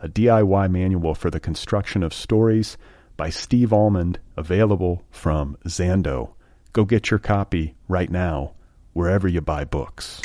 a DIY manual for the construction of stories by Steve Almond, available from Zando. Go get your copy right now, wherever you buy books.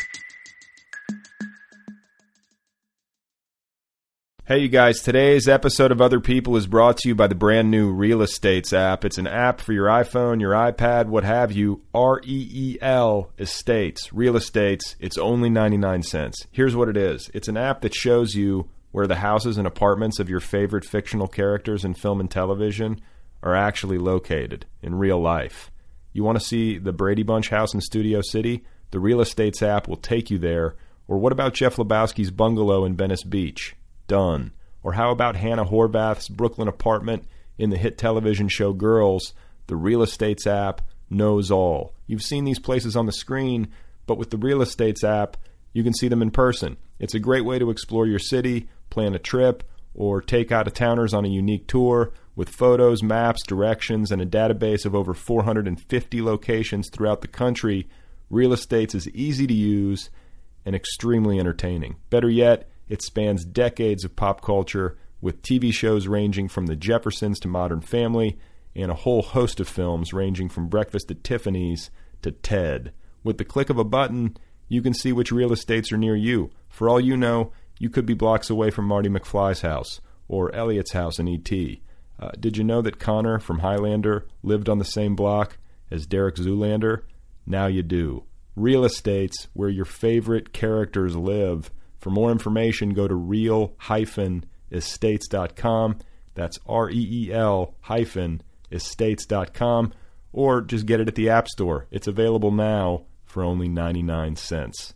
Hey you guys, today's episode of Other People is brought to you by the brand new Real Estates app. It's an app for your iPhone, your iPad, what have you. REEL Estates, Real Estates. It's only 99 cents. Here's what it is. It's an app that shows you where the houses and apartments of your favorite fictional characters in film and television are actually located in real life. You want to see the Brady Bunch house in Studio City? The Real Estates app will take you there. Or what about Jeff Lebowski's bungalow in Venice Beach? Done. Or how about Hannah Horvath's Brooklyn apartment in the hit television show Girls? The Real Estates app knows all. You've seen these places on the screen, but with the Real Estates app, you can see them in person. It's a great way to explore your city, plan a trip, or take out-of-towners on a unique tour with photos, maps, directions, and a database of over 450 locations throughout the country. Real Estates is easy to use and extremely entertaining. Better yet, it spans decades of pop culture with TV shows ranging from The Jeffersons to Modern Family and a whole host of films ranging from Breakfast at Tiffany's to Ted. With the click of a button, you can see which real estates are near you. For all you know, you could be blocks away from Marty McFly's house or Elliot's house in E.T. Did you know that Connor from Highlander lived on the same block as Derek Zoolander? Now you do. Real Estates, where your favorite characters live. For more information, go to real-estates.com. That's REEL-estates.com. Or just get it at the App Store. It's available now for only 99 cents.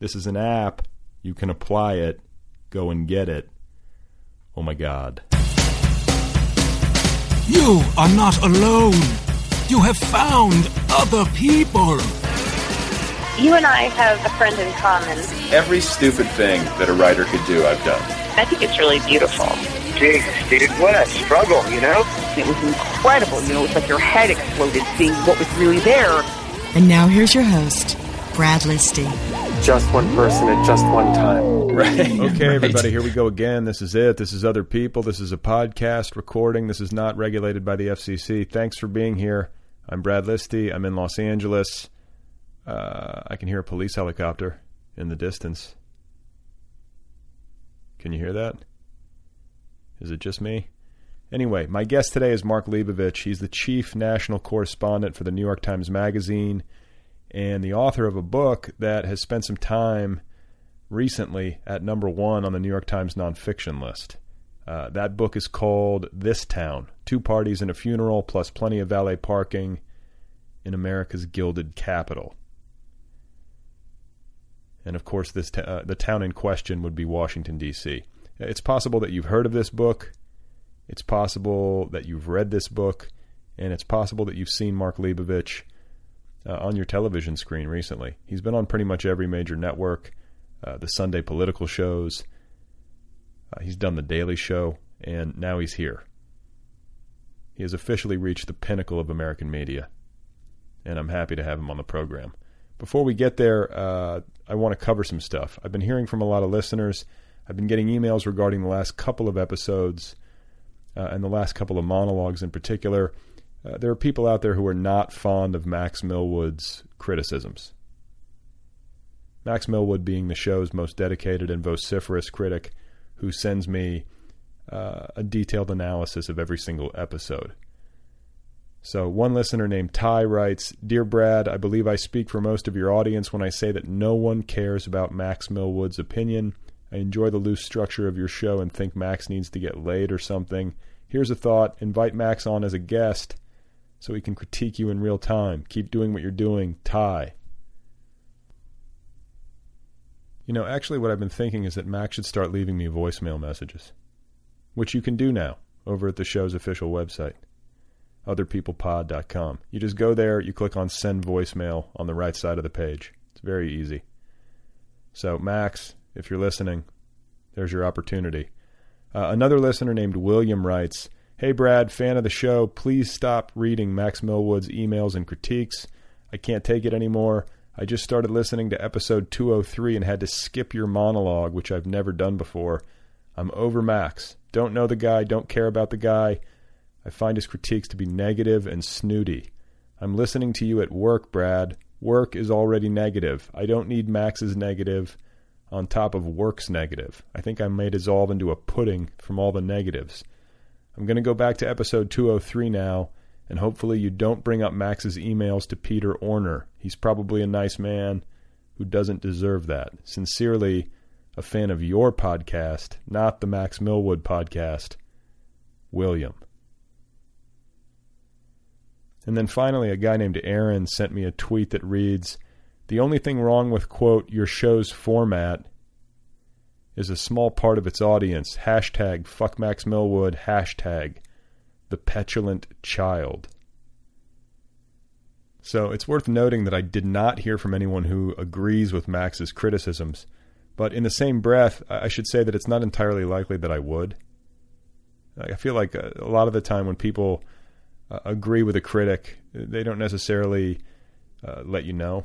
This is an app. You can apply it. Go and get it. Oh my God. You are not alone. You have found other people. You and I have a friend in common. Every stupid thing that a writer could do, I've done. I think it's really beautiful. Jesus, dude, what a struggle, you know? It was incredible. You know, it's like your head exploded seeing what was really there. And now here's your host, Brad Listy. Just one person at just one time. Right. Okay, right. Everybody, here we go again. This is it. This is Other People. This is a podcast recording. This is not regulated by the FCC. Thanks for being here. I'm Brad Listy. I'm in Los Angeles. I can hear a police helicopter in the distance. Can you hear that? Is it just me? Anyway, my guest today is Mark Leibovich. He's the chief national correspondent for the New York Times Magazine and the author of a book that has spent some time recently at #1 on the New York Times nonfiction list. That book is called This Town, 2 Parties and a Funeral, plus Plenty of Valet Parking in America's Gilded Capital. And of course, this the town in question would be Washington, D.C. It's possible that you've heard of this book. It's possible that you've read this book, and it's possible that you've seen Mark Leibovich on your television screen recently. He's been on pretty much every major network, the Sunday political shows. He's done the Daily Show, and now he's here. He has officially reached the pinnacle of American media, and I'm happy to have him on the program. Before we get there, I want to cover some stuff. I've been hearing from a lot of listeners. I've been getting emails regarding the last couple of episodes and the last couple of monologues in particular. There are people out there who are not fond of Max Millwood's criticisms. Max Millwood being the show's most dedicated and vociferous critic, who sends me a detailed analysis of every single episode. So one listener named Ty writes, "Dear Brad, I believe I speak for most of your audience when I say that no one cares about Max Millwood's opinion. I enjoy the loose structure of your show and think Max needs to get laid or something. Here's a thought. Invite Max on as a guest so he can critique you in real time. Keep doing what you're doing. Ty." You know, actually what I've been thinking is that Max should start leaving me voicemail messages, which you can do now over at the show's official website, Otherpeoplepod.com. You just go there, you click on Send Voicemail on the right side of the page. It's very easy. So, Max, if you're listening, there's your opportunity. Another listener named William writes, "Hey, Brad, fan of the show. Please stop reading Max Millwood's emails and critiques. I can't take it anymore. I just started listening to episode 203 and had to skip your monologue, which I've never done before. I'm over Max. Don't know the guy. Don't care about the guy. I find his critiques to be negative and snooty. I'm listening to you at work, Brad. Work is already negative. I don't need Max's negative on top of work's negative. I think I may dissolve into a pudding from all the negatives. I'm going to go back to episode 203 now, and hopefully you don't bring up Max's emails to Peter Orner. He's probably a nice man who doesn't deserve that. Sincerely, a fan of your podcast, not the Max Millwood podcast, William." And then finally, a guy named Aaron sent me a tweet that reads, "The only thing wrong with, quote, your show's format is a small part of its audience. Hashtag fuck Max Millwood. Hashtag the petulant child." So it's worth noting that I did not hear from anyone who agrees with Max's criticisms, but in the same breath, I should say that it's not entirely likely that I would. I feel like a lot of the time when people agree with a critic, they don't necessarily let you know.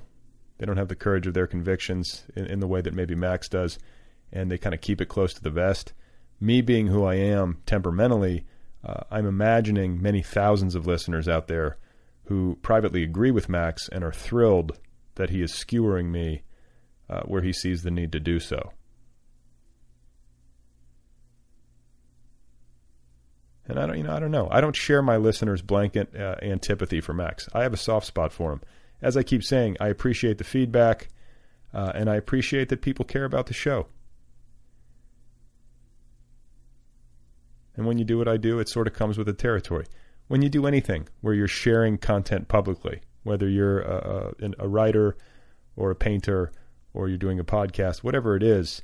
They don't have the courage of their convictions in the way that maybe Max does, and they kind of keep it close to the vest. Me being who I am temperamentally, I'm imagining many thousands of listeners out there who privately agree with Max and are thrilled that he is skewering me where he sees the need to do so. And I don't know. I don't share my listeners' blanket antipathy for Max. I have a soft spot for him. As I keep saying, I appreciate the feedback, and I appreciate that people care about the show. And when you do what I do, it sort of comes with the territory. When you do anything where you're sharing content publicly, whether you're a writer or a painter or you're doing a podcast, whatever it is,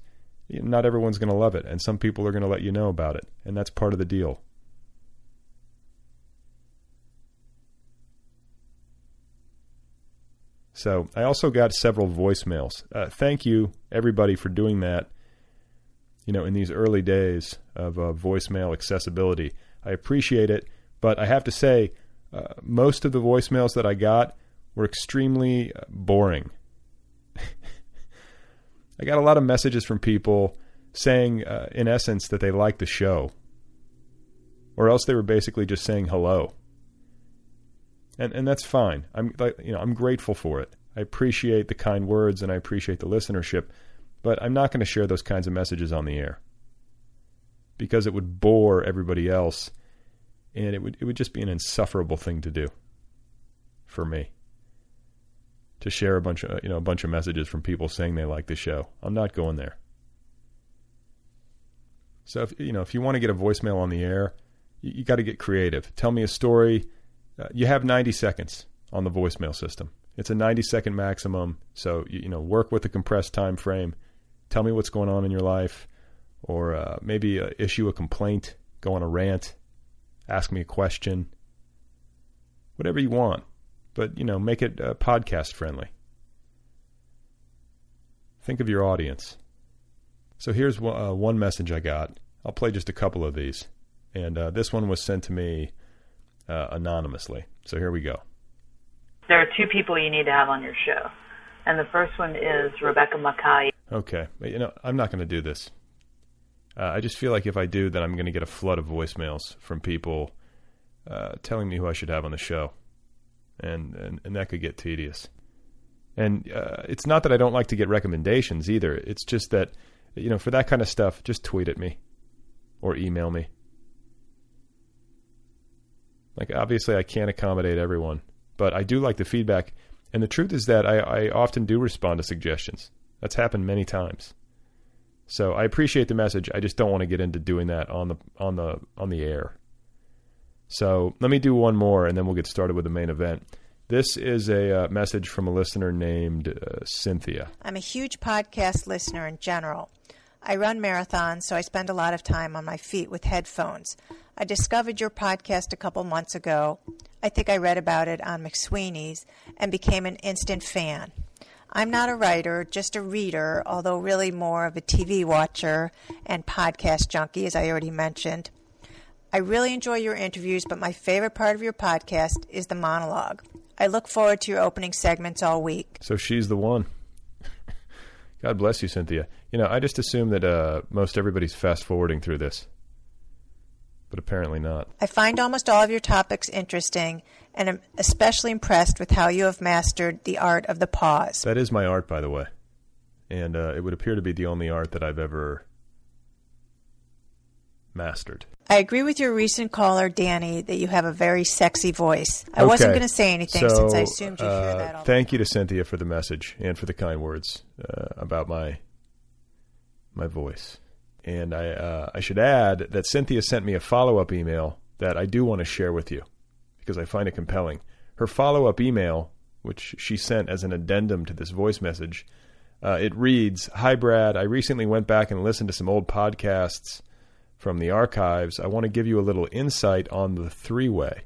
not everyone's going to love it, and some people are going to let you know about it, and that's part of the deal. So I also got several voicemails. Thank you, everybody, for doing that. You know, in these early days of voicemail accessibility, I appreciate it. But I have to say, most of the voicemails that I got were extremely boring. I got a lot of messages from people saying, in essence, that they liked the show. Or else they were basically just saying hello. And that's fine. I'm grateful for it. I appreciate the kind words and I appreciate the listenership. But I'm not going to share those kinds of messages on the air because it would bore everybody else and it would just be an insufferable thing to do for me to share a bunch of messages from people saying they like the show. I'm not going there. So if you want to get a voicemail on the air, you got to get creative. Tell me a story. You have 90 seconds on the voicemail system. It's a 90-second maximum, so work with a compressed time frame. Tell me what's going on in your life, or maybe issue a complaint, go on a rant, ask me a question, whatever you want. But make it podcast friendly. Think of your audience. So here's one message I got. I'll play just a couple of these, and this one was sent to me anonymously. So here we go. There are two people you need to have on your show. And the first one is Rebecca Mackay. Okay. I'm not going to do this. I just feel like if I do, then I'm going to get a flood of voicemails from people telling me who I should have on the show. And that could get tedious. And it's not that I don't like to get recommendations either. It's just that, for that kind of stuff, just tweet at me or email me. Like, obviously I can't accommodate everyone, but I do like the feedback. And the truth is that I often do respond to suggestions. That's happened many times. So I appreciate the message. I just don't want to get into doing that on the air. So let me do one more, and then we'll get started with the main event. This is a message from a listener named Cynthia. I'm a huge podcast listener in general. I run marathons, so I spend a lot of time on my feet with headphones. I discovered your podcast a couple months ago. I think I read about it on McSweeney's and became an instant fan. I'm not a writer, just a reader, although really more of a TV watcher and podcast junkie, as I already mentioned. I really enjoy your interviews, but my favorite part of your podcast is the monologue. I look forward to your opening segments all week. So she's the one. God bless you, Cynthia. You know, I just assume that most everybody's fast-forwarding through this, but apparently not. I find almost all of your topics interesting, and I'm especially impressed with how you have mastered the art of the pause. That is my art, by the way, and it would appear to be the only art that I've ever mastered. I agree with your recent caller, Danny, that you have a very sexy voice. I wasn't going to say anything since I assumed you'd hear that all Thank you to Cynthia for the message and for the kind words about my voice. And I should add that Cynthia sent me a follow-up email that I do want to share with you because I find it compelling. Her follow-up email, which she sent as an addendum to this voice message, it reads, "Hi, Brad. I recently went back and listened to some old podcasts from the archives. I want to give you a little insight on the three-way,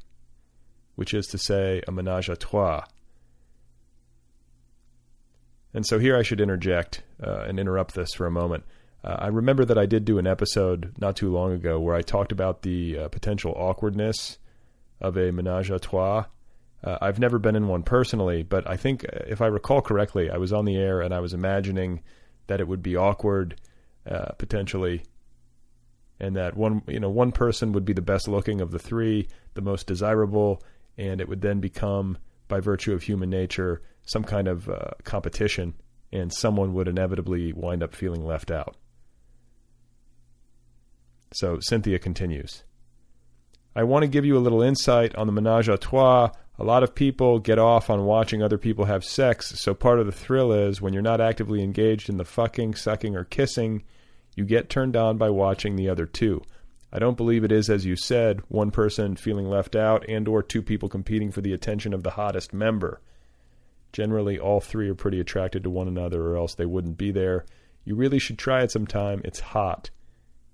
which is to say a ménage à trois." And so here I should interject and interrupt this for a moment. I remember that I did do an episode not too long ago where I talked about the potential awkwardness of a ménage à trois. I've never been in one personally, but I think, if I recall correctly, I was on the air and I was imagining that it would be awkward, potentially, and that one person would be the best looking of the three, the most desirable, and it would then become, by virtue of human nature, some kind of competition, and someone would inevitably wind up feeling left out. So Cynthia continues. "I want to give you a little insight on the ménage à trois. A lot of people get off on watching other people have sex, so part of the thrill is when you're not actively engaged in the fucking, sucking, or kissing, you get turned on by watching the other two. I don't believe it is, as you said, one person feeling left out and or two people competing for the attention of the hottest member. Generally, all three are pretty attracted to one another or else they wouldn't be there. You really should try it sometime. It's hot.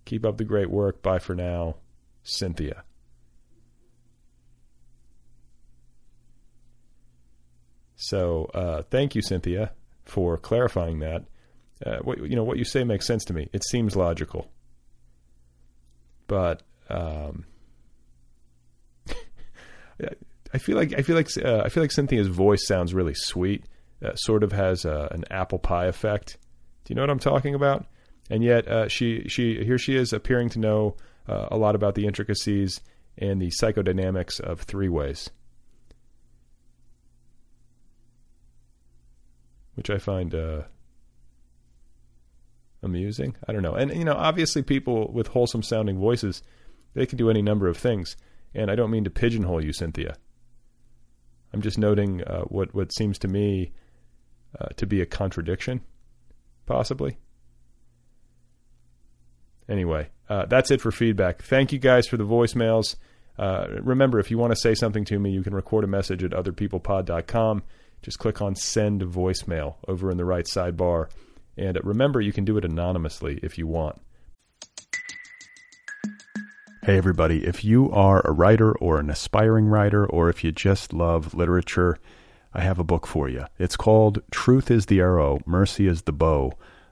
Keep up the great work. Bye for now. Cynthia." So thank you, Cynthia, for clarifying that. What you say makes sense to me. It seems logical. But I feel like Cynthia's voice sounds really sweet. Sort of has an apple pie effect. Do you know what I'm talking about? And yet she is appearing to know a lot about the intricacies and the psychodynamics of three-ways, which I find amusing. I don't know. And, obviously people with wholesome-sounding voices, they can do any number of things. And I don't mean to pigeonhole you, Cynthia. I'm just noting what seems to me to be a contradiction, possibly. Anyway, that's it for feedback. Thank you guys for the voicemails. Remember, if you want to say something to me, you can record a message at otherpeoplepod.com. Just click on Send Voicemail over in the right sidebar. And remember, you can do it anonymously if you want. Hey, everybody. If you are a writer or an aspiring writer, or if you just love literature, I have a book for you. It's called Truth is the Arrow, Mercy is the Bow,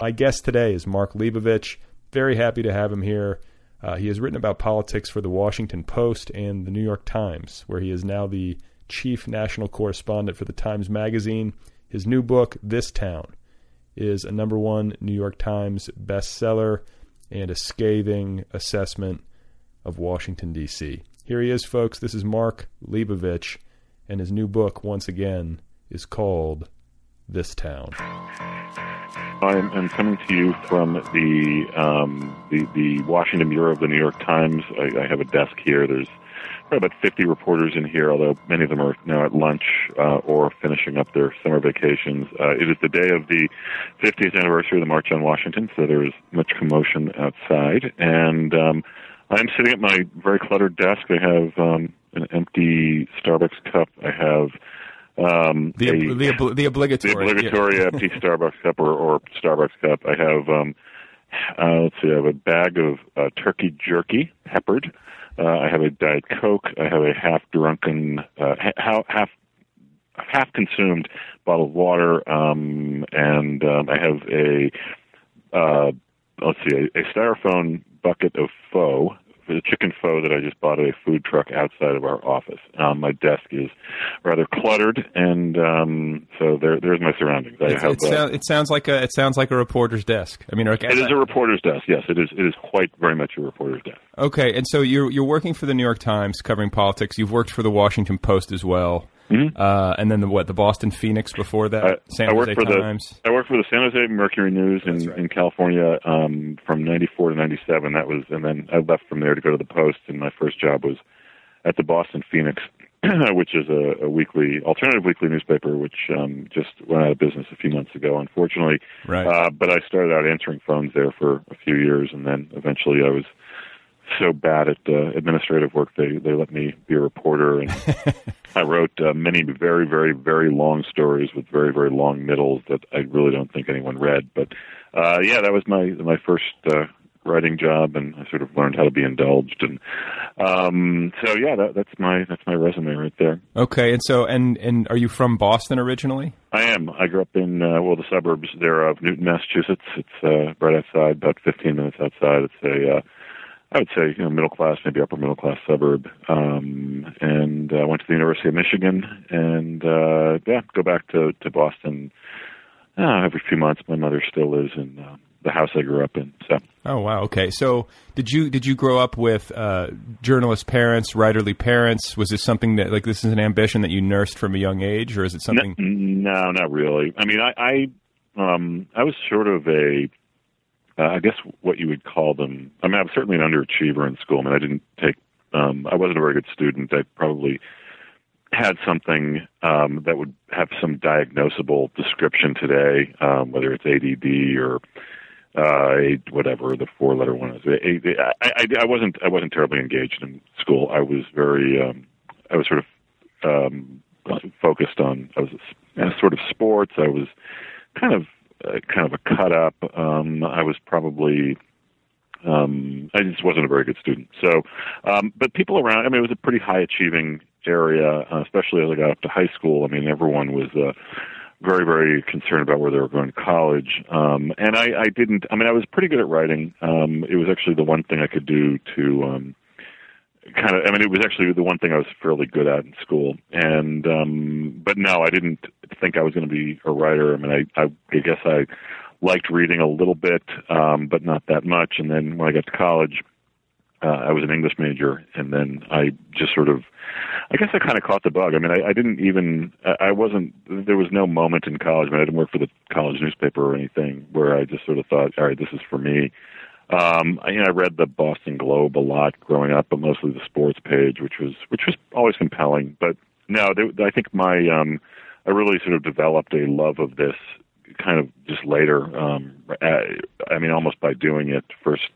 My guest today is Mark Leibovich. Very happy to have him here. He has written about politics for the Washington Post and the New York Times, where he is now the chief national correspondent for the Times Magazine. His new book, This Town, is a #1 New York Times bestseller and a scathing assessment of Washington, D.C. Here he is, folks. This is Mark Leibovich, and his new book, once again, is called This Town. I'm coming to you from the Washington Bureau of the New York Times. I have a desk here. There's probably about 50 reporters in here, although many of them are now at lunch or finishing up their summer vacations. It is the day of the 50th anniversary of the March on Washington, so there's much commotion outside. And I'm sitting at my very cluttered desk. I have an empty Starbucks cup. I have the obligatory yeah. empty Starbucks cup or Starbucks cup. I have I have a bag of turkey jerky peppered. I have a Diet Coke. I have a half-consumed bottle of water, and I have a styrofoam bucket of pho. The chicken pho that I just bought at a food truck outside of our office. My desk is rather cluttered, and so there's my surroundings. It sounds like a reporter's desk. I mean, it is a reporter's desk. Yes, it is. It is quite very much a reporter's desk. Okay, and so you're working for the New York Times covering politics. You've worked for the Washington Post as well. Mm-hmm. And then the Boston Phoenix before that, I worked for the San Jose Mercury News in California from 94 to 97. That was, and then I left from there to go to the Post, and my first job was at the Boston Phoenix, which is a weekly, alternative weekly newspaper, which just went out of business a few months ago, unfortunately. Right. But I started out answering phones there for a few years, and then eventually I was so bad at administrative work, they let me be a reporter, and I wrote many very, very, very long stories with very, very long middles that I really don't think anyone read. But that was my first writing job, and I sort of learned how to be indulged. And that's my resume right there. Okay, and so and are you from Boston originally? I am. I grew up in the suburbs there of Newton, Massachusetts. It's right outside, about 15 minutes outside. It's a I would say, middle class, maybe upper middle class suburb. And I went to the University of Michigan, and go back to Boston every few months. My mother still lives in the house I grew up in. So. Oh wow, okay. So did you grow up with journalist parents, writerly parents? Was this something that this is an ambition that you nursed from a young age, or is it something? No, not really. I mean, I was sort of I guess what you would call them. I mean, I'm certainly an underachiever in school. I mean, I wasn't a very good student. I probably had something that would have some diagnosable description today, whether it's ADD or whatever the four-letter one is. I wasn't terribly engaged in school. I was very, I was sort of focused on. I was sort of sports. I was kind of a cut up. I was probably, I just wasn't a very good student. So, but people around, I mean, it was a pretty high achieving area, especially as I got up to high school. I mean, everyone was very, very concerned about where they were going to college. And I was pretty good at writing. It was actually the one thing I could do to, it was actually the one thing I was fairly good at in school. And, but no, I didn't think I was going to be a writer. I mean, I guess I liked reading a little bit, but not that much. And then when I got to college, I was an English major, and then I just sort of, I guess I kind of caught the bug. I mean, there was no moment in college. I mean, I didn't work for the college newspaper or anything where I just sort of thought, all right, this is for me. I read the Boston Globe a lot growing up, but mostly the sports page, which was always compelling. But no, I think my I really sort of developed a love of this kind of just later. I mean, almost by doing it first.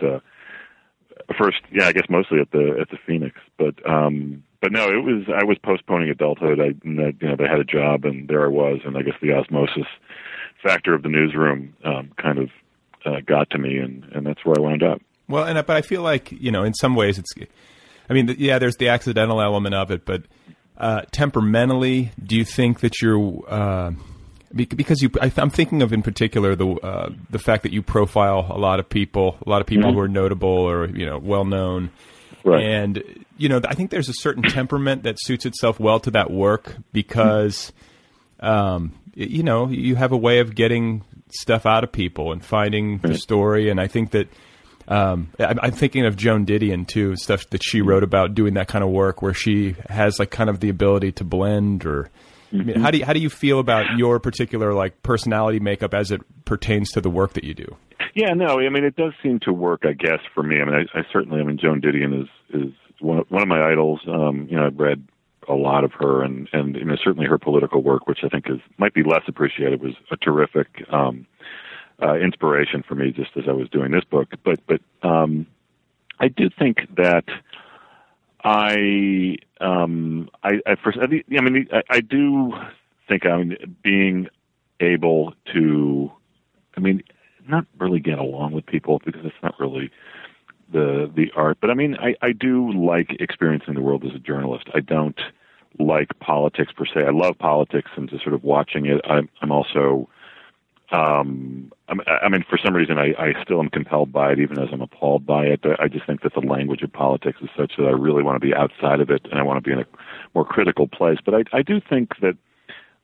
first, yeah, I guess mostly at the Phoenix, but no, it was, I was postponing adulthood. They had a job, and there I was, and I guess the osmosis factor of the newsroom kind of got to me, and that's where I wound up. Well, but I feel like, in some ways it's, there's the accidental element of it, but temperamentally, do you think that you're because I'm thinking of in particular the fact that you profile a lot of people mm-hmm. who are notable or well known, right. And I think there's a certain temperament that suits itself well to that work because you have a way of getting stuff out of people and finding the story, and I think that. I'm thinking of Joan Didion too, stuff that she wrote about doing that kind of work where she has like kind of the ability to blend or how do you feel about your particular like personality makeup as it pertains to the work that you do? Yeah, no, it does seem to work, I guess, for me. I certainly, Joan Didion is one of my idols. I've read a lot of her and certainly her political work, which I think might be less appreciated, was a terrific, inspiration for me just as I was doing this book. But I do think that I do think being able to, not really get along with people because it's not really the art, but I do like experiencing the world as a journalist. I don't like politics per se. I love politics and just sort of watching it. I'm also, for some reason, I still am compelled by it, even as I'm appalled by it. I just think that the language of politics is such that I really want to be outside of it, and I want to be in a more critical place. But I do think that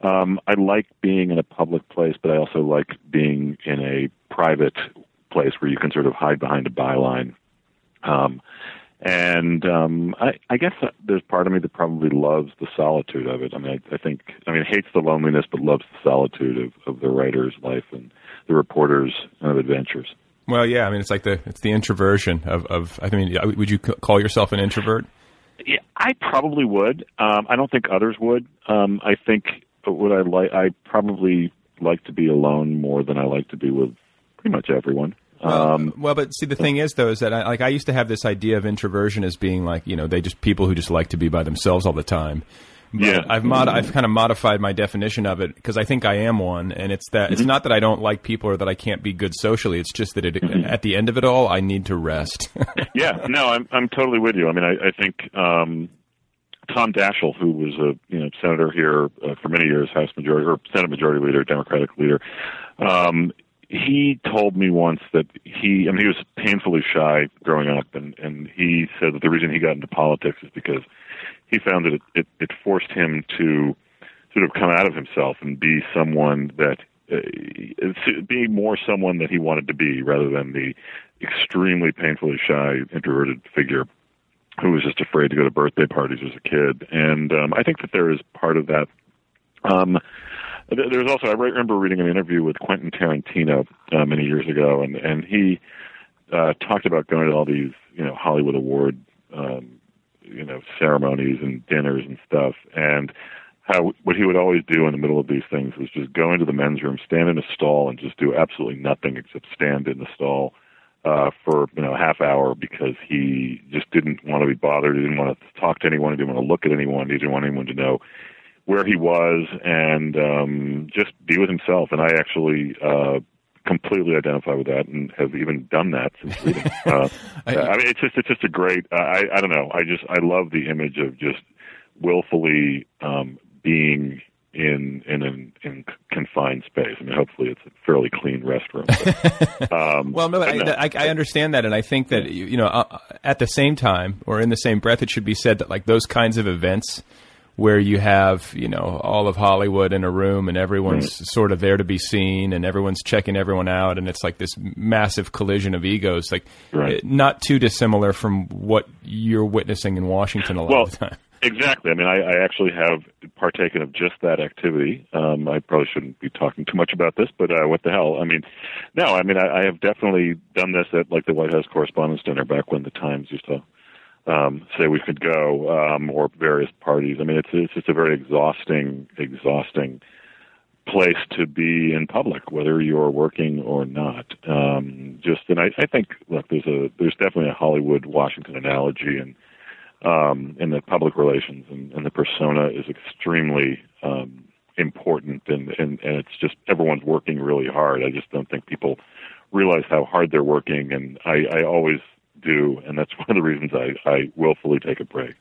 I like being in a public place, but I also like being in a private place where you can sort of hide behind a byline. I guess there's part of me that probably loves the solitude of it. I think hates the loneliness, but loves the solitude of the writer's life and the reporter's adventures. Well, yeah, it's like it's the introversion of. Would you call yourself an introvert? Yeah, I probably would. I don't think others would. I think what I probably like to be alone more than I like to be with pretty much everyone. But see, the thing is, though, is that I used to have this idea of introversion as being like, people who just like to be by themselves all the time. But yeah. I've kind of modified my definition of it because I think I am one. And it's that it's not that I don't like people or that I can't be good socially. It's just that at the end of it all, I need to rest. Yeah, no, I'm totally with you. I think Tom Daschle, who was a senator here for many years, House Majority or Senate Majority Leader, Democratic leader, he told me once that he was painfully shy growing up, and he said that the reason he got into politics is because he found that it forced him to sort of come out of himself and be someone that, be more someone that he wanted to be rather than the extremely painfully shy, introverted figure who was just afraid to go to birthday parties as a kid. And I think that there is part of that. There's also, I remember reading an interview with Quentin Tarantino many years ago, and he talked about going to all these, Hollywood Award, ceremonies and dinners and stuff, and how what he would always do in the middle of these things was just go into the men's room, stand in a stall, and just do absolutely nothing except stand in the stall for a half hour because he just didn't want to be bothered. He didn't want to talk to anyone. He didn't want to look at anyone. He didn't want anyone to know where he was, and just be with himself. And I actually completely identify with that, and have even done that since reading. It's just a great. I don't know. I love the image of just willfully being in confined space. Hopefully it's a fairly clean restroom. But, well, no, I understand that, and I think that at the same time or in the same breath, it should be said that like those kinds of events, where you have, all of Hollywood in a room and everyone's sort of there to be seen and everyone's checking everyone out. And it's like this massive collision of egos, like not too dissimilar from what you're witnessing in Washington a lot of the time. Exactly. I actually have partaken of just that activity. I probably shouldn't be talking too much about this, but what the hell? I have definitely done this at like the White House Correspondents' Dinner back when the Times used to say we could go, or various parties. It's just a very exhausting place to be in public, whether you're working or not. I think, look, there's definitely a Hollywood Washington analogy, and the public relations and the persona is extremely important, and it's just everyone's working really hard. I just don't think people realize how hard they're working, and I always do, and that's one of the reasons I willfully take a break.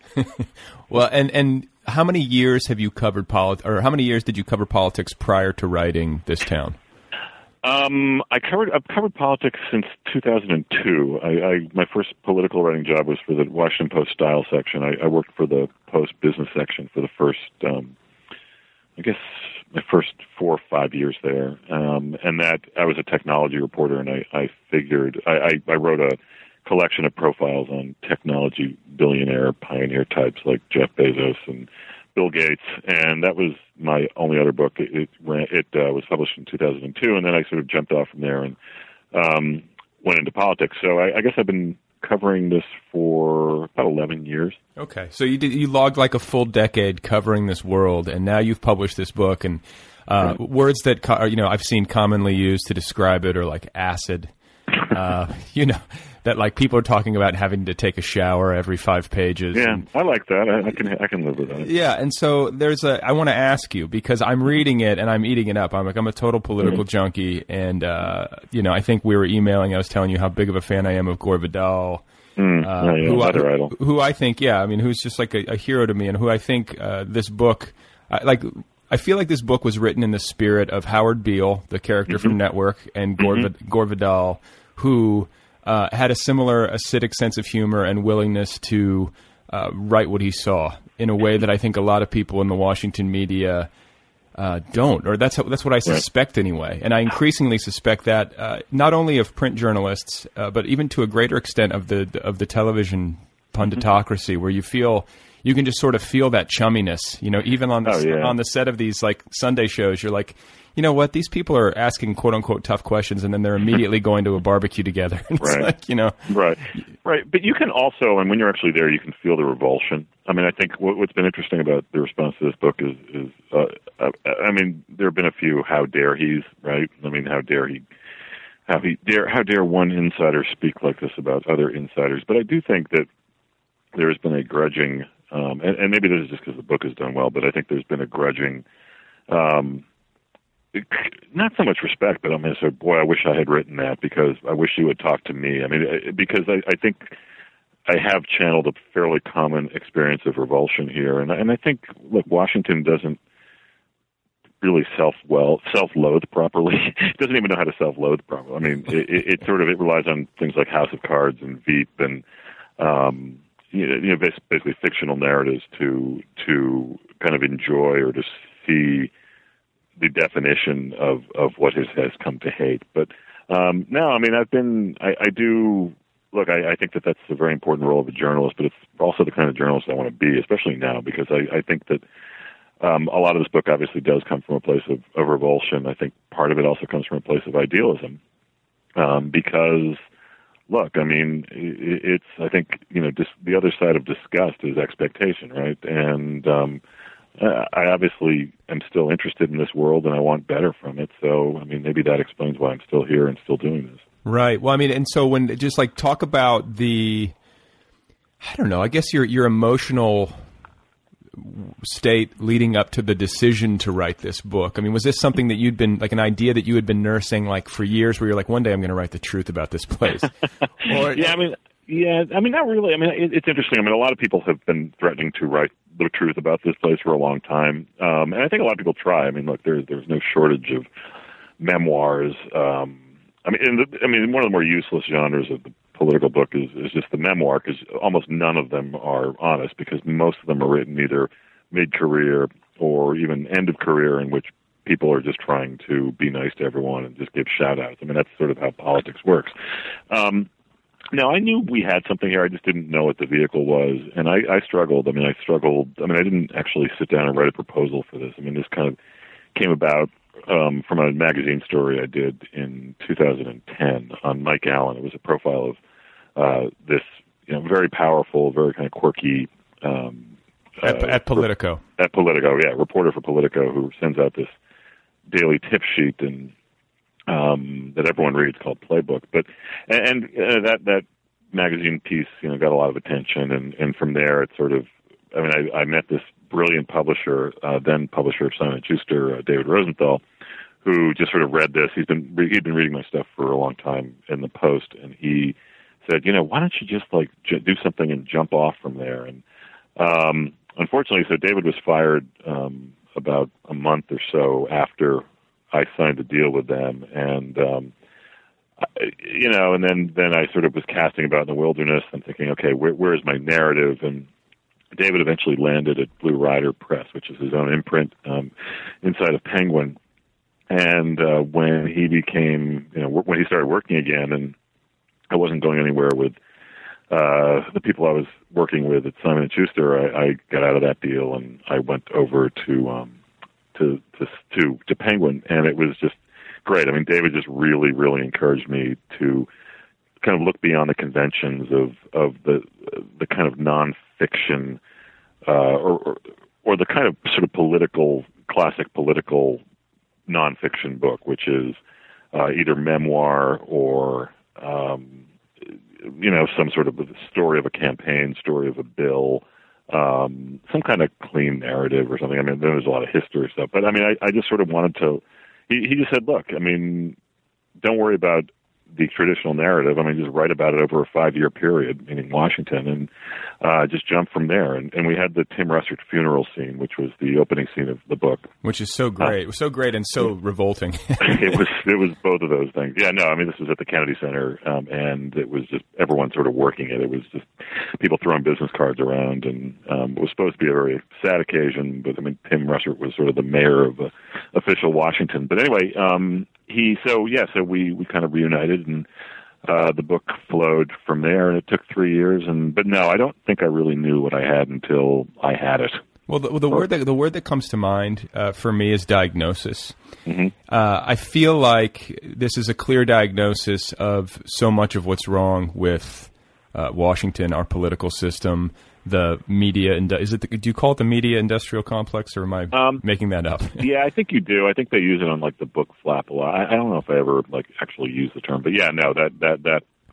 Well, and how many years have you covered did you cover politics prior to writing This Town? I've covered politics since 2002. My first political writing job was for the Washington Post style section. I worked for the Post business section for the first, my first 4 or 5 years there. And that I was a technology reporter, and I figured I wrote a collection of profiles on technology billionaire pioneer types like Jeff Bezos and Bill Gates, and that was my only other book. It was published in 2002, and then I sort of jumped off from there and went into politics. So I guess I've been covering this for about 11 years. Okay, so you logged like a full decade covering this world, and now you've published this book. And right. Words that I've seen commonly used to describe it are like acid. That like people are talking about having to take a shower every 5 pages. Yeah, and I like that. I can live with that. Yeah, and so I want to ask you, because I'm reading it and I'm eating it up. I'm a total political junkie, and I think we were emailing. I was telling you how big of a fan I am of Gore Vidal, who's just like a hero to me, and who I think this book, I feel like this book was written in the spirit of Howard Beale, the character from Network, and Gore Vidal, who had a similar acidic sense of humor and willingness to write what he saw in a way that I think a lot of people in the Washington media don't, or that's what I suspect anyway. And I increasingly suspect that not only of print journalists, but even to a greater extent of the television punditocracy, where you feel. You can just sort of feel that chumminess, even on the set of these like Sunday shows. You're like, you know what? These people are asking quote unquote tough questions, and then they're immediately going to a barbecue together. It's right. But you can also, and when you're actually there, you can feel the revulsion. I mean, I think what's been interesting about the response to this book is there have been a few how dare he's, right? I mean, how dare one insider speak like this about other insiders? But I do think that there has been a grudging. And maybe this is just because the book has done well, but I think there's been a grudging, not so much respect, but I'm going to say, boy, I wish I had written that, because I wish you would talk to me. I mean, because I think I have channeled a fairly common experience of revulsion here. And I think, look, Washington doesn't really self-loathe properly. It doesn't even know how to self-loathe properly. I mean, it relies on things like House of Cards and Veep and, basically fictional narratives to kind of enjoy or to see the definition of what has come to hate. But I think that that's a very important role of a journalist, but it's also the kind of journalist I want to be, especially now, because I think that a lot of this book obviously does come from a place of revulsion. I think part of it also comes from a place of idealism, because look, I mean, it's, I think, just the other side of disgust is expectation, right? And I obviously am still interested in this world, and I want better from it. So, I mean, maybe that explains why I'm still here and still doing this. Right. Well, I mean, and so when just like talk about the, I don't know, I guess your emotional state leading up to the decision to write this book. I mean, was this something that you'd been like an idea that you had been nursing like for years, where you're like, one day I'm going to write the truth about this place? Not really. I mean, it's interesting. I mean, a lot of people have been threatening to write the truth about this place for a long time. And I think a lot of people try. I mean, look, there's no shortage of memoirs. One of the more useless genres of the political book is just the memoir, because almost none of them are honest, because most of them are written either mid-career or even end of career, in which people are just trying to be nice to everyone and just give shout-outs. I mean, that's sort of how politics works. Now, I knew we had something here. I just didn't know what the vehicle was, and I struggled. I mean, I didn't actually sit down and write a proposal for this. I mean, this kind of came about from a magazine story I did in 2010 on Mike Allen. It was a profile of this very powerful, very kind of quirky at Politico reporter for Politico, who sends out this daily tip sheet and that everyone reads called Playbook. But that magazine piece, you know, got a lot of attention, and from there it sort of, I mean, I met this brilliant publisher, then publisher of Simon & Schuster, David Rosenthal, who just sort of read this. He'd been reading my stuff for a long time in the Post, and he said, you know, why don't you just like do something and jump off from there? And unfortunately, so David was fired about a month or so after I signed a deal with them, and then I sort of was casting about in the wilderness and thinking, okay, where is my narrative? And David eventually landed at Blue Rider Press, which is his own imprint inside of Penguin. And when he became, you know, when he started working again, and I wasn't going anywhere with the people I was working with at Simon & Schuster, I got out of that deal and I went over to Penguin, and it was just great. I mean, David just really, really encouraged me to kind of look beyond the conventions of the kind of nonfiction or the kind of sort of political, classic political nonfiction book, which is either memoir or some sort of a story of a campaign, story of a bill, some kind of clean narrative or something. I mean, there's a lot of history stuff, but I mean, I just sort of wanted to. He just said, "Look, I mean, don't worry about the traditional narrative. I mean, just write about it over a 5-year period, meaning Washington, and just jump from there." And we had the Tim Russert funeral scene, which was the opening scene of the book, which is so great. It was so great and so revolting. It was both of those things. Yeah, no, I mean, this was at the Kennedy Center, and it was just everyone sort of working it. It was just people throwing business cards around, and it was supposed to be a very sad occasion. But I mean, Tim Russert was sort of the mayor of official Washington. But anyway. So we kind of reunited, and the book flowed from there, and it took 3 years. But no, I don't think I really knew what I had until I had it. Well, the word that comes to mind for me is diagnosis. Mm-hmm. I feel like this is a clear diagnosis of so much of what's wrong with Washington, our political system, the media. Do you call it the media industrial complex, or am I making that up? Yeah, I think you do. I think they use it on like the book flap a lot. I don't know if I ever like actually use the term, but yeah, no, that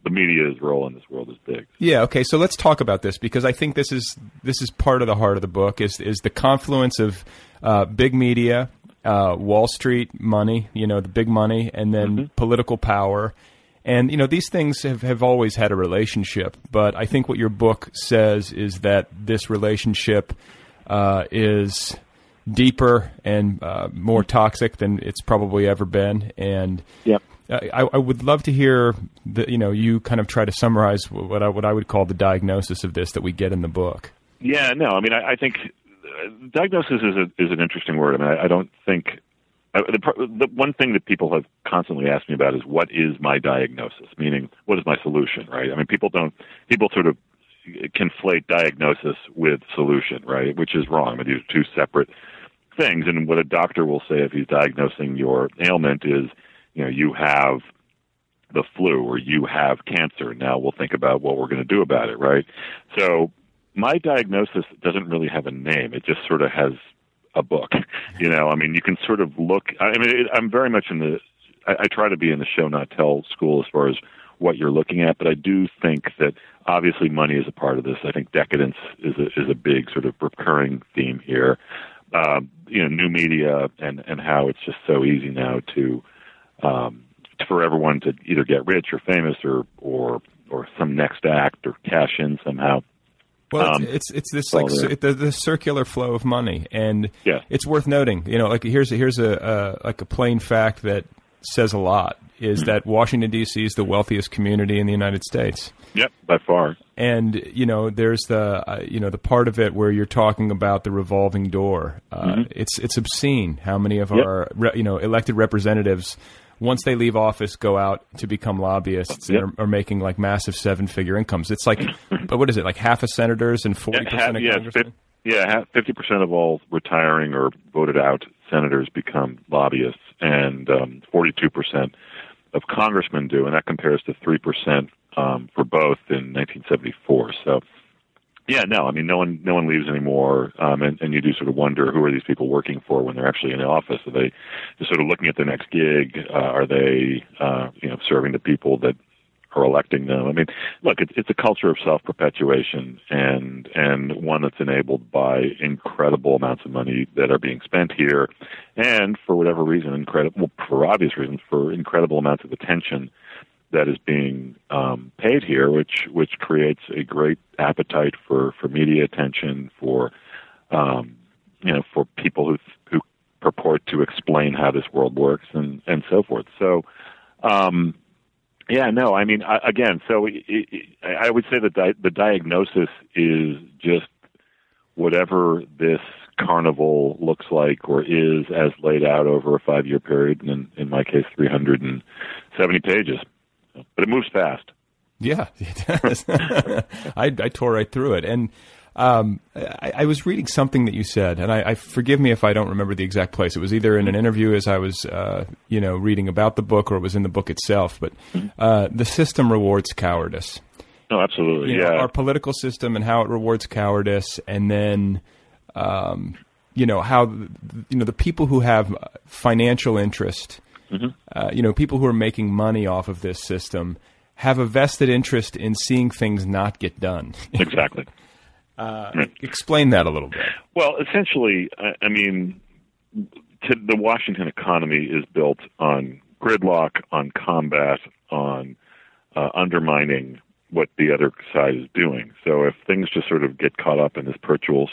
the media's role in this world is big. Yeah. Okay. So let's talk about this, because I think this is part of the heart of the book is the confluence of big media, Wall Street money, you know, the big money, and then mm-hmm. political power. And, you know, these things have always had a relationship, but I think what your book says is that this relationship is deeper and more toxic than it's probably ever been. And yep. I would love to hear, you kind of try to summarize what I would call the diagnosis of this that we get in the book. Yeah, no, I mean, I think diagnosis is an interesting word. I mean, I don't think... The one thing that people have constantly asked me about is what is my diagnosis, meaning what is my solution, right? I mean, people sort of conflate diagnosis with solution, right, which is wrong. I mean, these are two separate things, and what a doctor will say if he's diagnosing your ailment is, you know, you have the flu or you have cancer. Now we'll think about what we're going to do about it, right? So my diagnosis doesn't really have a name. It just sort of has a book, you know. I mean, you can sort of look. I mean, I'm very much in the. I try to be in the show not tell school as far as what you're looking at, but I do think that obviously money is a part of this. I think decadence is a big sort of recurring theme here. New media and how it's just so easy now for everyone to either get rich or famous or some next act or cash in somehow. Well, it's this like the circular flow of money, and yeah. It's worth noting. You know, like here's a plain fact that says a lot is mm-hmm. that Washington D.C. is the wealthiest community in the United States. Yep, by far. And you know, there's the the part of it where you're talking about the revolving door. Mm-hmm. It's obscene how many of yep. our elected representatives, once they leave office, go out to become lobbyists yep. and are making like massive 7-figure incomes. It's like, but what is it, like half of senators and 40% of congressmen? Yeah, 50% of all retiring or voted out senators become lobbyists, and 42% of congressmen do, and that compares to 3% for both in 1974. So Yeah, no, I mean, no one leaves anymore, and you do sort of wonder who are these people working for when they're actually in the office. Are they just sort of looking at their next gig? Are they, serving the people that are electing them? I mean, look, it's a culture of self-perpetuation and one that's enabled by incredible amounts of money that are being spent here, and for whatever reason, for obvious reasons, for incredible amounts of attention that is being paid here, which creates a great appetite for media attention, for people who purport to explain how this world works and so forth. So, I would say that the diagnosis is just whatever this carnival looks like or is as laid out over a 5-year period, and in my case, 370 pages. But it moves fast. Yeah, it does. I tore right through it. And I was reading something that you said, and I forgive me if I don't remember the exact place. It was either in an interview as I was, reading about the book, or it was in the book itself. But the system rewards cowardice. Oh, absolutely, our political system and how it rewards cowardice, and then how the people who have financial interest – mm-hmm. People who are making money off of this system have a vested interest in seeing things not get done. Exactly. Explain that a little bit. Well, essentially, the Washington economy is built on gridlock, on combat, on undermining what the other side is doing. So if things just sort of get caught up in this perpetual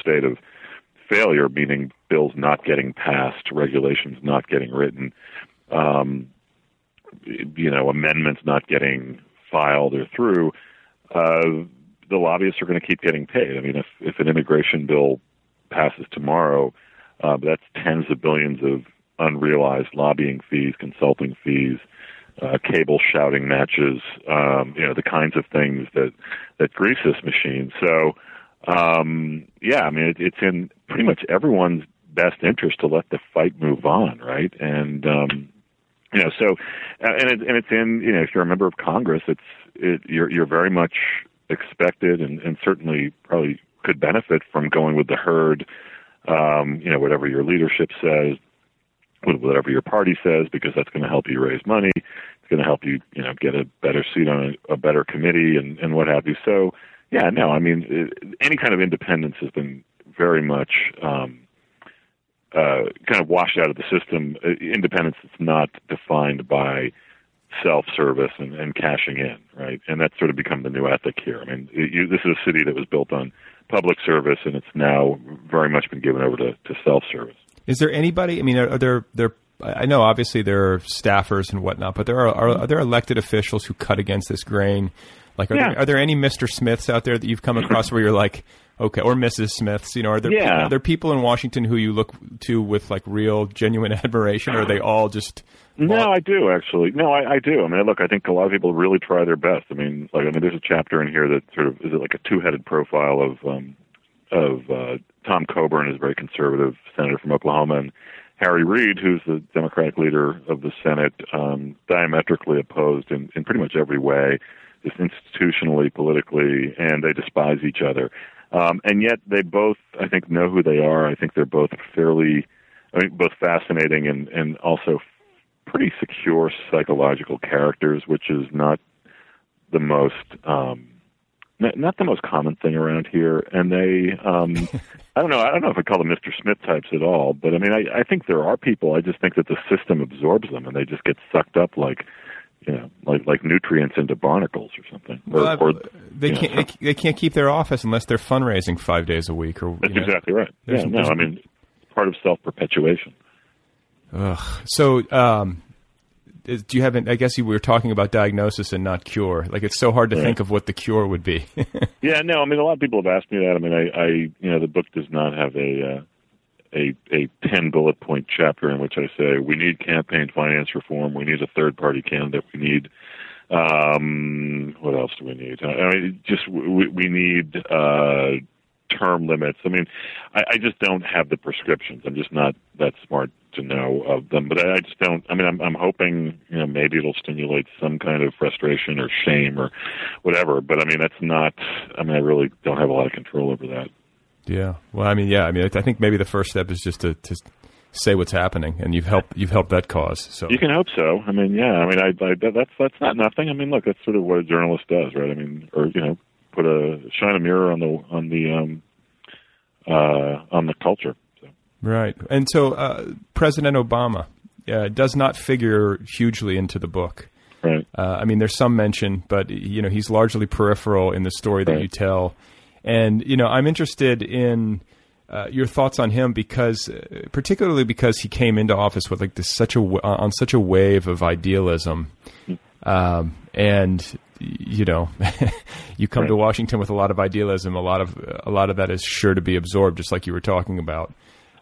state of failure, meaning bills not getting passed, regulations not getting written, amendments not getting filed or through, the lobbyists are going to keep getting paid. I mean, if an immigration bill passes tomorrow, that's tens of billions of unrealized lobbying fees, consulting fees, cable shouting matches, the kinds of things that grease this machine. So, it's in pretty much everyone's best interest to let the fight move on, right? And it's in, if you're a member of Congress, you're very much expected and certainly probably could benefit from going with the herd, whatever your leadership says, whatever your party says, because that's going to help you raise money, it's going to help you, get a better seat on a better committee and what have you. So. Yeah, no, I mean, any kind of independence has been very much kind of washed out of the system. Independence that's not defined by self-service and cashing in, right? And that's sort of become the new ethic here. I mean, this is a city that was built on public service, and it's now very much been given over to self-service. Is there anybody, I know obviously there are staffers and whatnot, but are there elected officials who cut against this grain? Like, are there any Mr. Smiths out there that you've come across where you're like, okay, or Mrs. Smiths? Are there people in Washington who you look to with like real, genuine admiration, or are they all just? No, I do actually. No, I do. I mean, look, I think a lot of people really try their best. There's a chapter in here that sort of is like a two-headed profile of Tom Coburn, who's a very conservative senator from Oklahoma, and Harry Reid, who's the Democratic leader of the Senate, diametrically opposed in pretty much every way. Just institutionally, politically, and they despise each other. And yet they both, I think, know who they are. I think they're both both fascinating and also pretty secure psychological characters, which is not the most common thing around here. And they, I don't know if I call them Mr. Smith types at all, but I think there are people. I just think that the system absorbs them and they just get sucked up like nutrients into barnacles or something. They can't keep their office unless they're fundraising 5 days a week. That's exactly right. Yeah, part of self-perpetuation. Ugh. So do you have we were talking about diagnosis and not cure. Like, it's so hard to think of what the cure would be. Yeah, no, a lot of people have asked me that. The book does not have a 10-bullet-point chapter in which I say we need campaign finance reform, we need a third-party candidate, we need what else do we need? We need term limits. I just don't have the prescriptions. I'm just not that smart to know of them. But I just don't. I mean, I'm hoping, you know, maybe it'll stimulate some kind of frustration or shame or whatever. But I mean, that's not. I mean, I really don't have a lot of control over that. Yeah. Well, I mean, yeah. I mean, I think maybe the first step is just to say what's happening, and you've helped that cause. So you can hope so. I mean, yeah. I mean, that's not nothing. I mean, look, that's sort of what a journalist does, right? I mean, or you know, shine a mirror on the culture. So. Right. And so President Obama does not figure hugely into the book. Right. I mean, there's some mention, but you know, he's largely peripheral in the story that you tell. And you know, I'm interested in your thoughts on him because, particularly because he came into office with like this such a wave of idealism, and you know, you come to Washington with a lot of idealism. A lot of that is sure to be absorbed, just like you were talking about.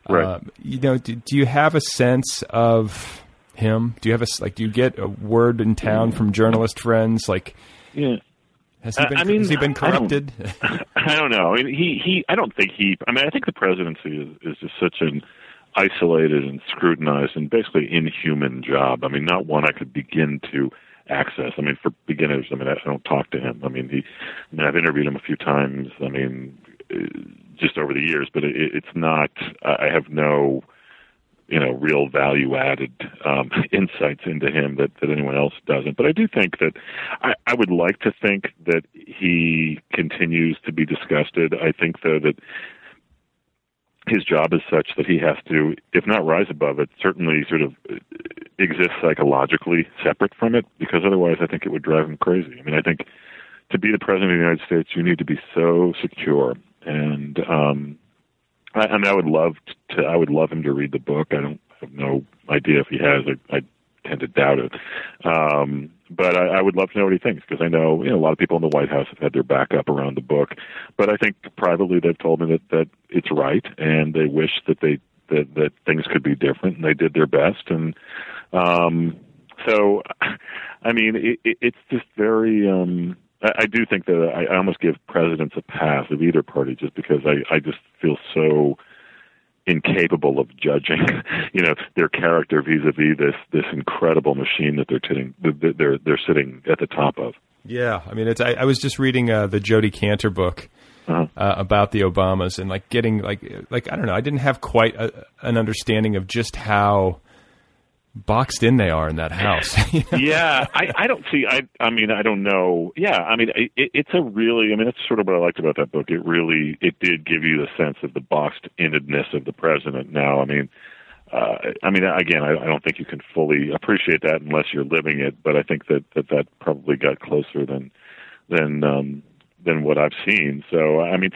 Right. You know, do you have a sense of him? Do you have do you get a word in town from journalist friends? Like, yeah. Has he been corrupted? I don't know. I mean, I don't think he. I mean, I think the presidency is just such an isolated and scrutinized and basically inhuman job. I mean, not one I could begin to access. I mean, for beginners, I mean, I don't talk to him. I mean, I've interviewed him a few times. I mean, just over the years, but it's not. I have no, you know, real value-added insights into him that anyone else doesn't. But I do think that I would like to think that he continues to be disgusted. I think, though, that his job is such that he has to, if not rise above it, certainly sort of exist psychologically separate from it, because otherwise I think it would drive him crazy. I mean, I think to be the president of the United States, you need to be so secure. And I would love him to read the book. I don't have no idea if he has. I tend to doubt it. But I would love to know what he thinks, because I know, you know, a lot of people in the White House have had their back up around the book. But I think privately they've told me that it's right, and they wish that things could be different, and they did their best. And so, I mean, it's just very. I do think that I almost give presidents a pass of either party, just because I just feel so incapable of judging, you know, their character vis-a-vis this incredible machine that they're sitting at the top of. Yeah, I mean, it's. I was just reading the Jodi Kantor book about the Obamas, and like getting like I don't know, I didn't have quite an understanding of just how boxed in they are in that house. Yeah, I don't see. I mean, I don't know. Yeah, I mean, it's a really. I mean, that's sort of what I liked about that book. It did give you the sense of the boxed innedness of the president. Now, I mean, again, I don't think you can fully appreciate that unless you're living it. But I think that probably got closer than what I've seen. So, I mean,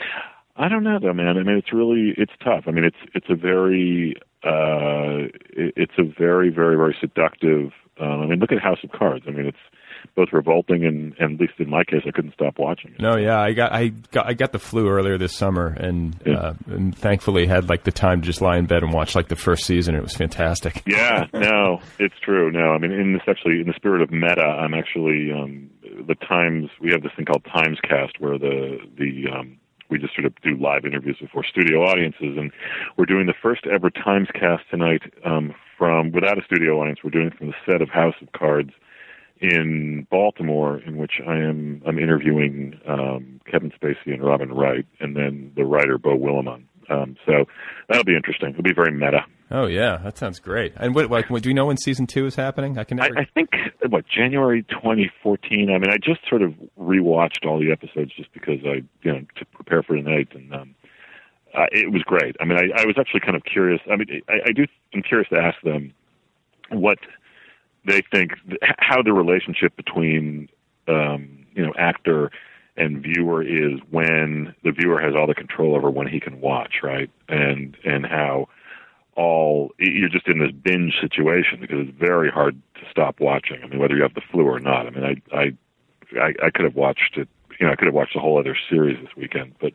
I don't know, though, man. I mean, it's tough. I mean, it's a very. It's a very, very, very seductive. I mean, look at House of Cards. I mean, it's both revolting and at least in my case, I couldn't stop watching it. No, yeah, I got the flu earlier this summer, and thankfully had like the time to just lie in bed and watch like the first season. It was fantastic. Yeah, no, it's true. No, I mean, in the spirit of meta, I'm actually the Times. We have this thing called Timescast, where we just sort of do live interviews before studio audiences, and we're doing the first ever Timescast tonight without a studio audience. We're doing it from the set of House of Cards in Baltimore, in which I'm interviewing Kevin Spacey and Robin Wright, and then the writer Bo Willimon. So that'll be interesting. It'll be very meta. Oh yeah, that sounds great. And what do you know when season 2 is happening? I think January 2014. I mean, I just sort of rewatched all the episodes just because to prepare for tonight, and it was great. I mean, I was actually kind of curious. I mean, I'm curious to ask them what they think, how the relationship between actor and viewer is when the viewer has all the control over when he can watch, right? And how you're just in this binge situation, because it's very hard to stop watching. I mean, whether you have the flu or not. I mean, I could have watched it. You know, I could have watched a whole other series this weekend. But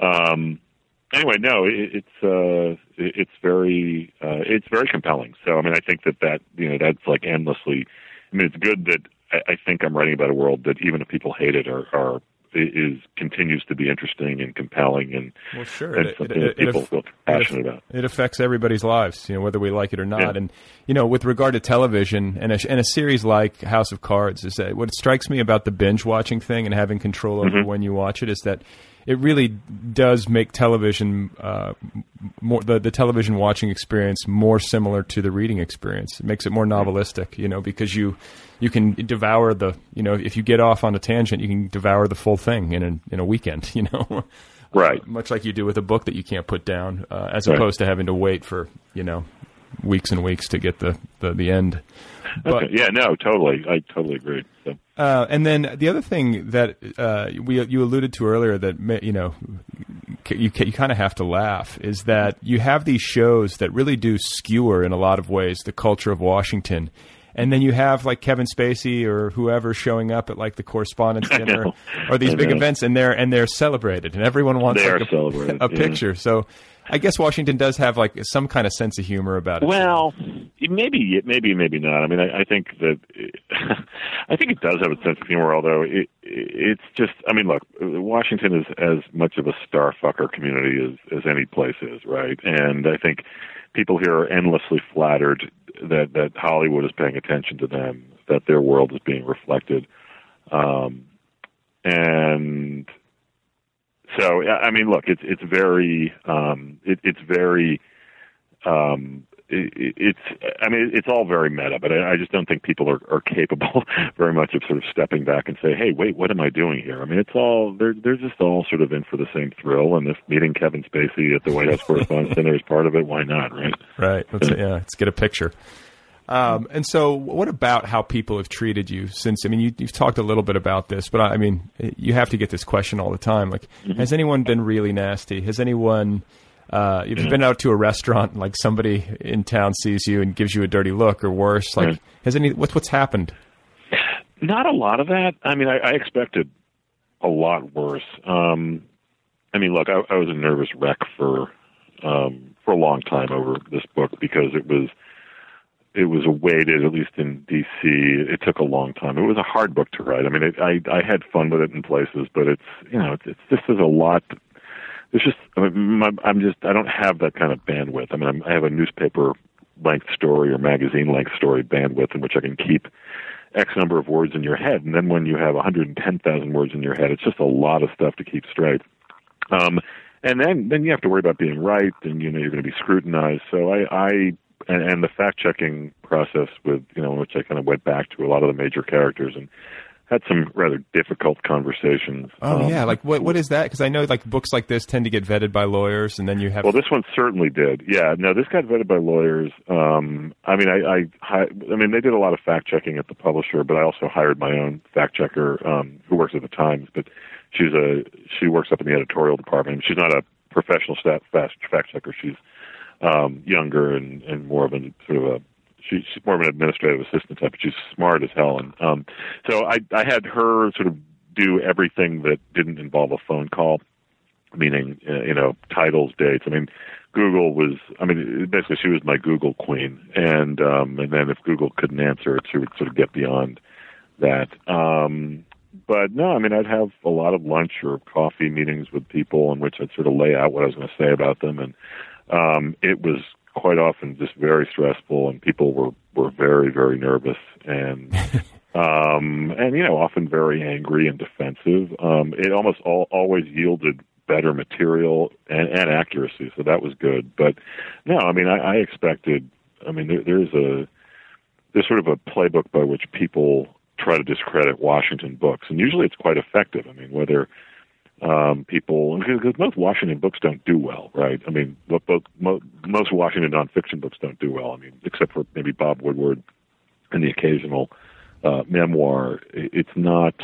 anyway, no, it's very compelling. So I mean, I think that you know, that's like endlessly. I mean, it's good that I think I'm writing about a world that, even if people hate it, are continues to be interesting and compelling, and something that people feel passionate about. It affects everybody's lives, whether we like it or not. Yeah. And with regard to television and a series like House of Cards, is that what strikes me about the binge watching thing and having control over when you watch it is that it really does make television the television watching experience more similar to the reading experience. It makes it more novelistic, because you can devour the if you get off on a tangent, you can devour the full thing in a weekend, right? Much like you do with a book that you can't put down, as opposed to having to wait for weeks and weeks to get the end. But, totally. I totally agree. So. And then the other thing that you alluded to earlier that, you kind of have to laugh is that you have these shows that really do skewer in a lot of ways the culture of Washington. And then you have like Kevin Spacey or whoever showing up at like the Correspondents' Dinner or these big events, and they're celebrated, and everyone wants a picture. So I guess Washington does have like some kind of sense of humor about it. Well, maybe not. I mean, I think that it does have a sense of humor, although it's just, I mean, look, Washington is as much of a star fucker community as any place is, right? And I think people here are endlessly flattered that Hollywood is paying attention to them, that their world is being reflected. And so, I mean, look, it's all very meta, but I just don't think people are capable very much of sort of stepping back and say, hey, wait, what am I doing here? I mean, it's all, they're just all sort of in for the same thrill. And if meeting Kevin Spacey at the White House Correspondents' Dinner is part of it, why not? Right. Right. Let's get a picture. And so what about how people have treated you since, I mean, you've talked a little bit about this, but I mean, you have to get this question all the time. Like, has anyone been really nasty? Has anyone, if you've been out to a restaurant and like somebody in town sees you and gives you a dirty look or worse, like what's happened? Not a lot of that. I mean, I expected a lot worse. I mean, look, I was a nervous wreck for a long time over this book because it was awaited, at least in DC. It took a long time. It was a hard book to write. I mean, I had fun with it in places, but it's this is a lot. It's just, I don't have that kind of bandwidth. I mean, I have a newspaper-length story or magazine-length story bandwidth in which I can keep X number of words in your head. And then when you have 110,000 words in your head, it's just a lot of stuff to keep straight. And then you have to worry about being right, and, you're going to be scrutinized. So and the fact-checking process with, which I kind of went back to a lot of the major characters and had some rather difficult conversations. Oh, yeah. Like, what is that? Because I know, like, books like this tend to get vetted by lawyers, and then you have... Well, this one certainly did. Yeah. No, this got vetted by lawyers. I mean, I mean, they did a lot of fact-checking at the publisher, but I also hired my own fact-checker who works at the Times, but she works up in the editorial department. She's not a professional fact-checker. She's younger and more of a sort of a... She's more of an administrative assistant type, but she's smart as hell. And so I had her sort of do everything that didn't involve a phone call, meaning, titles, dates. I mean, basically she was my Google queen. And then if Google couldn't answer it, she would sort of get beyond that. But no, I mean, I'd have a lot of lunch or coffee meetings with people in which I'd sort of lay out what I was going to say about them. And it was quite often just very stressful, and people were very, very nervous and often very angry and defensive. It almost always yielded better material and accuracy, so that was good. But no, I mean, I expected, I mean, there's sort of a playbook by which people try to discredit Washington books, and usually it's quite effective. I mean, whether people, because most Washington books don't do well, right? I mean, most Washington nonfiction books don't do well. I mean, except for maybe Bob Woodward and the occasional memoir. It's not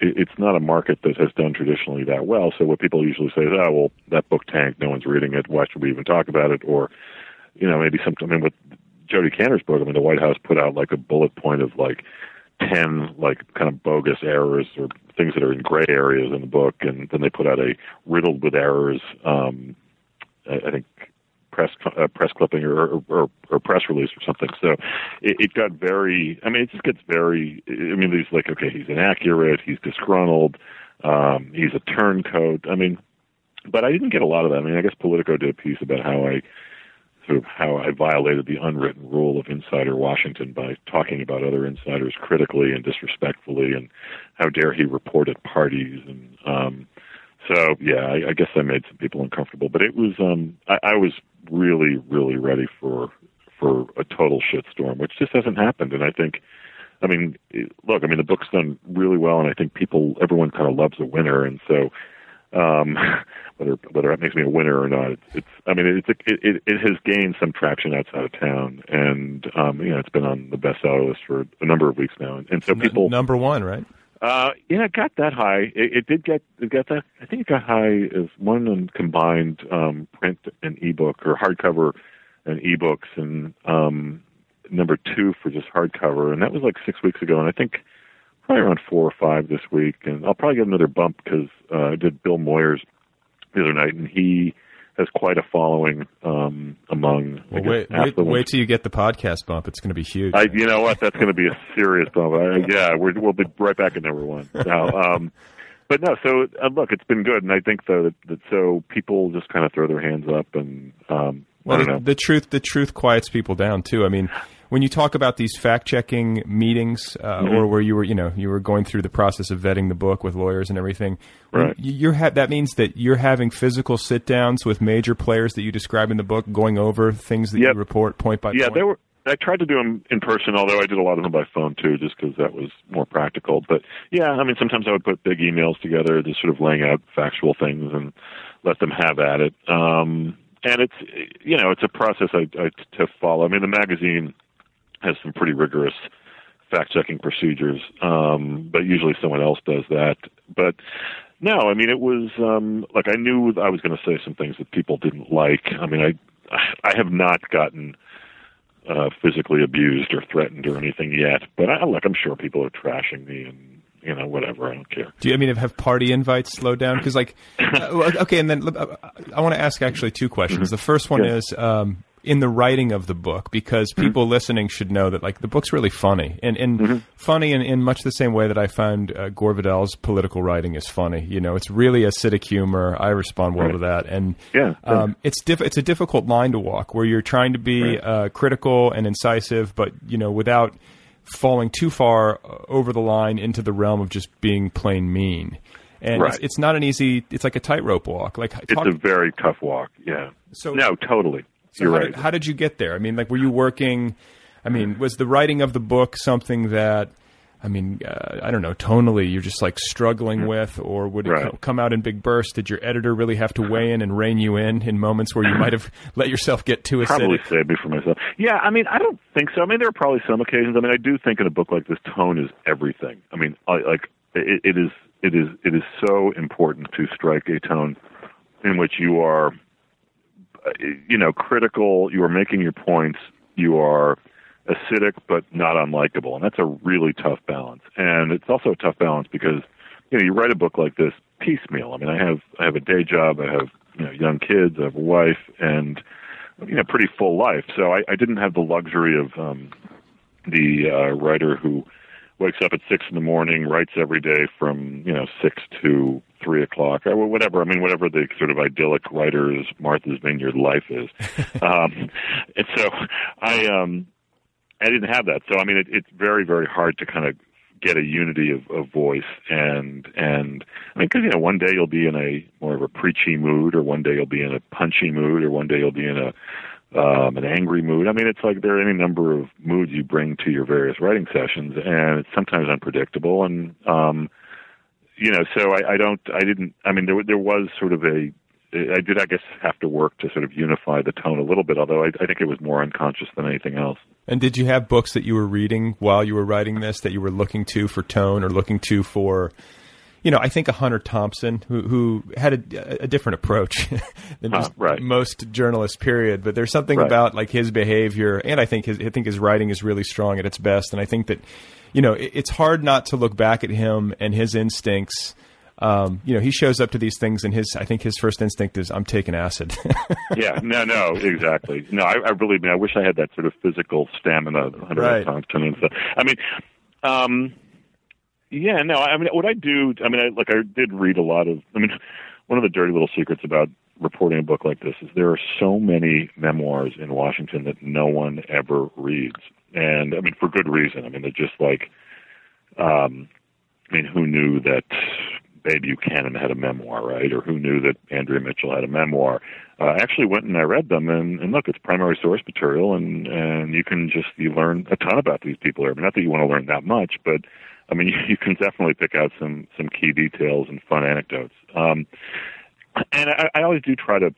a market that has done traditionally that well. So what people usually say is, oh, well, that book tanked. No one's reading it. Why should we even talk about it? Or, maybe something. I mean, with Jodi Kantor's book, I mean, the White House put out like a bullet point of like 10 like kind of bogus errors or things that are in gray areas in the book, and then they put out a riddled with errors, I think press clipping or press release or something. So it got very. I mean, it just gets very. I mean, he's like, okay, he's inaccurate, he's disgruntled, He's a turncoat. I mean, but I didn't get a lot of that. I mean, I guess Politico did a piece about how I violated the unwritten rule of insider Washington by talking about other insiders critically and disrespectfully, and how dare he report at parties. And so, yeah, I guess I made some people uncomfortable. But it was I was really, really ready for a total shitstorm, which just hasn't happened. And I think, I mean, look, I mean, the book's done really well, and I think everyone kind of loves a winner. And so whether it makes me a winner or not, it has gained some traction outside of town, and it's been on the bestseller list for a number of weeks now, and so people number one, right? Yeah, it got that high. It got that. I think it got high as one in combined print and ebook, or hardcover and ebooks, and number two for just hardcover, and that was like 6 weeks ago, and I think probably around 4 or 5 this week, and I'll probably get another bump because I did Bill Moyers the other night, and he has quite a following among. Well, wait till you get the podcast bump; it's going to be huge. You know what? That's going to be a serious bump. Yeah, we'll be right back at number one. Now, but no. So look, it's been good, and I think though that so people just kind of throw their hands up, and well, I don't know. The truth quiets people down too. I mean, when you talk about these fact-checking meetings, or where you were going through the process of vetting the book with lawyers and everything, right? That means that you're having physical sit-downs with major players that you describe in the book, going over things that you report point by point. Yeah, I tried to do them in person, although I did a lot of them by phone too, just because that was more practical. But yeah, I mean, sometimes I would put big emails together, just sort of laying out factual things and let them have at it. And it's it's a process I to follow. I mean, the magazine has some pretty rigorous fact-checking procedures, but usually someone else does that. But no, I mean, it was like I knew I was going to say some things that people didn't like. I mean, I have not gotten physically abused or threatened or anything yet, but I'm sure people are trashing me and whatever. I don't care. Do you have party invites slowed down? Because okay, and then I want to ask actually 2 questions. Mm-hmm. The first one is, in the writing of the book, because people listening should know that the book's really funny and funny in much the same way that I found Gore Vidal's political writing is funny. It's really acidic humor. I respond well to that. And it's a difficult line to walk where you're trying to be critical and incisive, but without falling too far over the line into the realm of just being plain mean. And it's not an easy, it's like a tightrope walk. It's a very tough walk. Yeah. So no, totally. So you're right. How did you get there? I mean, were you working? I mean, was the writing of the book something that, I mean, I don't know, tonally you're just struggling with, or would it come out in big bursts? Did your editor really have to weigh in and rein you in moments where you might have let yourself get too acidic? Probably saved me for myself. Yeah, I mean, I don't think so. I mean, there are probably some occasions. I mean, I do think in a book like this, tone is everything. I mean, it is so important to strike a tone in which you are critical, you are making your points, you are acidic but not unlikable, and that's a really tough balance. And it's also a tough balance because you write a book like this piecemeal. I mean, I have a day job, I have young kids, I have a wife, and pretty full life. So I didn't have the luxury of the writer who wakes up at 6 in the morning, writes every day from 6 to 3 o'clock, or whatever. I mean, whatever the sort of idyllic writer's Martha's Vineyard life is. And so I didn't have that. So I mean, it's very, very hard to kind of get a unity of voice, and I mean, because one day you'll be in a more of a preachy mood, or one day you'll be in a punchy mood, or one day you'll be in a an angry mood. I mean, it's like there are any number of moods you bring to your various writing sessions, and it's sometimes unpredictable. And so there was sort of I did, I guess, have to work to sort of unify the tone a little bit, although I think it was more unconscious than anything else. And did you have books that you were reading while you were writing this that you were looking to for tone, or looking to for, I think a Hunter Thompson who had a different approach than most journalists, period. But there's something about his behavior, and I think his writing is really strong at its best. And I think that, it's hard not to look back at him and his instincts. He shows up to these things, and I think his first instinct is, I'm taking acid. Yeah, no, exactly. No, I believe me. I wish I had that sort of physical stamina. Hunter Thompson and stuff. I mean, Yeah, no, I mean, what I do, I mean, I did read a lot of, I mean, one of the dirty little secrets about reporting a book like this is there are so many memoirs in Washington that no one ever reads. And, I mean, for good reason. I mean, they're just like, I mean, who knew that Babe Buchanan had a memoir, right? Or who knew that Andrea Mitchell had a memoir? I actually went and I read them, and look, it's primary source material, and you can just, you learn a ton about these people. I mean, not that you want to learn that much, but, I mean, you can definitely pick out some key details and fun anecdotes. And I always do try to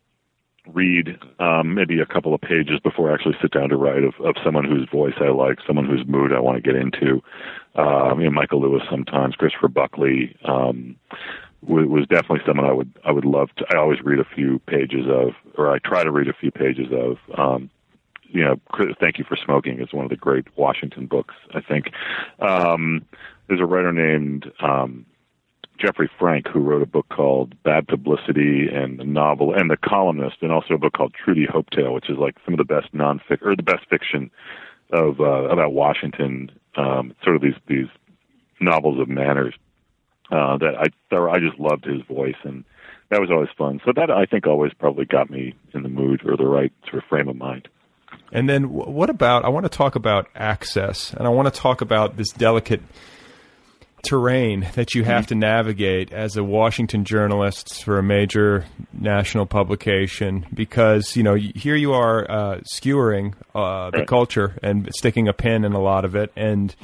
read maybe a couple of pages before I actually sit down to write of someone whose voice I like, someone whose mood I want to get into. You know, Michael Lewis sometimes, Christopher Buckley was definitely someone I would love to. I always read a few pages of, or I try to read a few pages of. You know, Thank You for Smoking is one of the great Washington books, I think. There's a writer named Jeffrey Frank, who wrote a book called Bad Publicity and a novel, and The Columnist, and also a book called Trudy Hopedale, which is like some of the best nonfiction or the best fiction of about Washington. Sort of these novels of manners that I just loved his voice, and that was always fun. So that I think always probably got me in the mood or the right sort of frame of mind. And then what about, I want to talk about access, and I want to talk about this delicate terrain that you have to navigate as a Washington journalist for a major national publication, because, you know, here you are skewering the culture and sticking a pin in a lot of it, and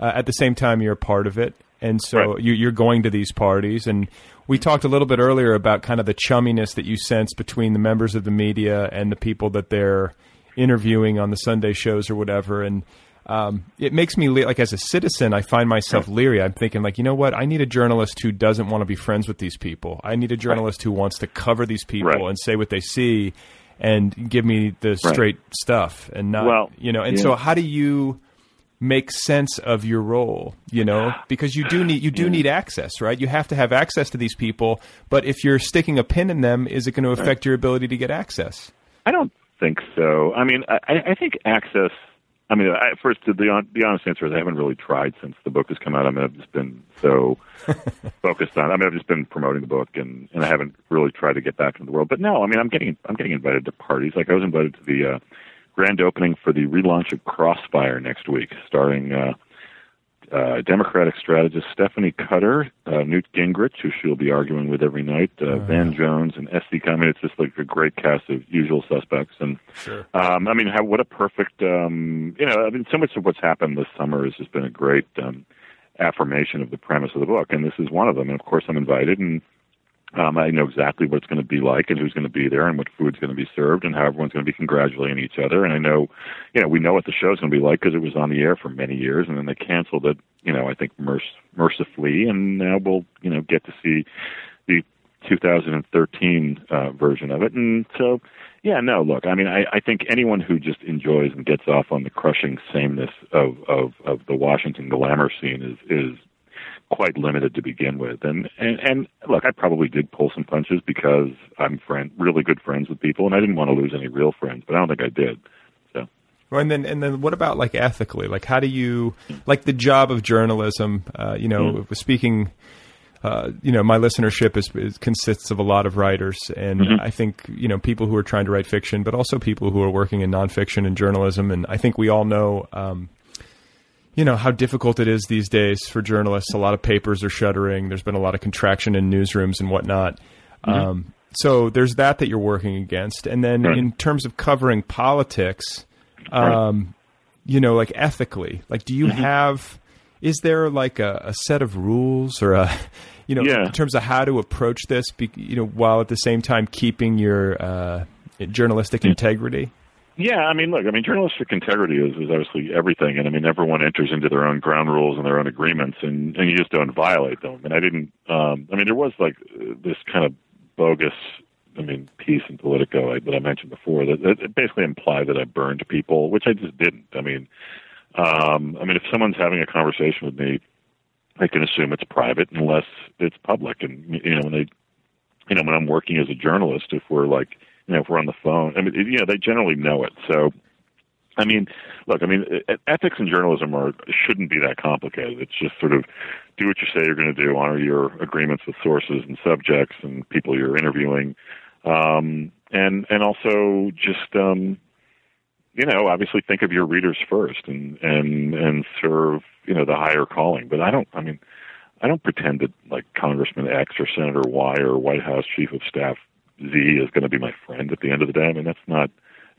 at the same time you're a part of it. And so you're going to these parties, and we talked a little bit earlier about kind of the chumminess that you sense between the members of the media and the people that they're interviewing on the Sunday shows or whatever. And it makes me, like, as a citizen, I find myself leery. I'm thinking, like, you know what? I need a journalist who doesn't want to be friends with these people. I need a journalist who wants to cover these people and say what they see and give me the straight stuff and not, you know. And so how do you make sense of your role, you know, because you do need access, right? You have to have access to these people. But if you're sticking a pin in them, is it going to affect your ability to get access? I don't think so. I mean, I think access, I mean, the honest answer is I haven't really tried since the book has come out. I mean, I've just been so focused on. I mean, I've just been promoting the book, and I haven't really tried to get back into the world. But no, I mean, I'm getting invited to parties. Like, I was invited to the grand opening for the relaunch of Crossfire next week, starring Democratic strategist Stephanie Cutter, Newt Gingrich, who she'll be arguing with every night, Van Jones, and S.D. I mean, it's just like a great cast of usual suspects. And I mean, what a perfect, you know, I mean, so much of what's happened this summer has just been a great affirmation of the premise of the book, and this is one of them. And of course, I'm invited, and I know exactly what it's going to be like and who's going to be there and what food's going to be served and how everyone's going to be congratulating each other. And I know, you know, we know what the show's going to be like because it was on the air for many years, and then they canceled it, you know, I think mercifully. And now we'll, you know, get to see the 2013 version of it. And so, yeah, no, look, I mean, I think anyone who just enjoys and gets off on the crushing sameness of the Washington glamour scene is quite limited to begin with, and look, I probably did pull some punches because I'm really good friends with people, and I didn't want to lose any real friends, but I don't think I did. So, well, and then, what about, like, ethically? Like, how do you, like, the job of journalism? You know, speaking. You know, my listenership consists of a lot of writers, and I think, you know, people who are trying to write fiction, but also people who are working in nonfiction and journalism, and I think we all know. You know, how difficult it is these days for journalists. A lot of papers are shuttering. There's been a lot of contraction in newsrooms and whatnot. So there's that you're working against. And then in terms of covering politics, you know, like, ethically, like, do you have, is there like a set of rules or a, you know, in terms of how to approach this, you know, while at the same time keeping your journalistic integrity? Yeah, I mean, look, I mean, journalistic integrity is obviously everything, and I mean, everyone enters into their own ground rules and their own agreements, and you just don't violate them. And I didn't, I mean, there was like this kind of bogus, I mean, piece in Politico that I mentioned before that basically implied that I burned people, which I just didn't. I mean, if someone's having a conversation with me, I can assume it's private unless it's public. And, you know, when I'm working as a journalist, if we're like, you know, if we're on the phone, I mean, you know, they generally know it. So, I mean, look, I mean, ethics in journalism shouldn't be that complicated. It's just sort of do what you say you're going to do, honor your agreements with sources and subjects and people you're interviewing. And also just, you know, obviously think of your readers first and serve, you know, the higher calling. But I don't pretend that like Congressman X or Senator Y or White House Chief of Staff Z is going to be my friend at the end of the day. I mean, that's not,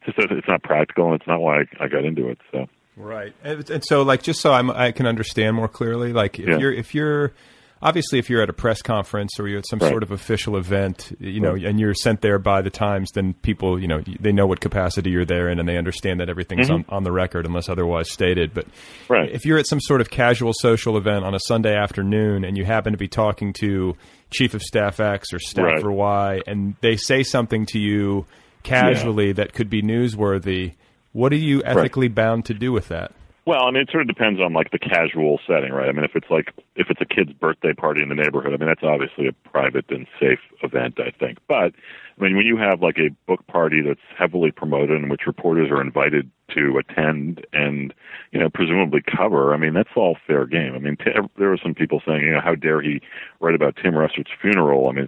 it's not practical, and it's not why I got into it. So. Right. And so like, just so I can understand more clearly, like if you're obviously if you're at a press conference or you're at some sort of official event, you know, and you're sent there by the Times, then people, you know, they know what capacity you're there in and they understand that everything's on the record unless otherwise stated. But if you're at some sort of casual social event on a Sunday afternoon and you happen to be talking to Chief of Staff X or Staffer Y and they say something to you casually that could be newsworthy, what are you ethically bound to do with that? Well, I mean, it sort of depends on like the casual setting, right? I mean, if it's a kid's birthday party in the neighborhood, I mean, that's obviously a private and safe event, I think. But I mean, when you have like a book party that's heavily promoted and which reporters are invited to attend and, you know, presumably cover, I mean, that's all fair game. I mean, there were some people saying, you know, how dare he write about Tim Russert's funeral? I mean,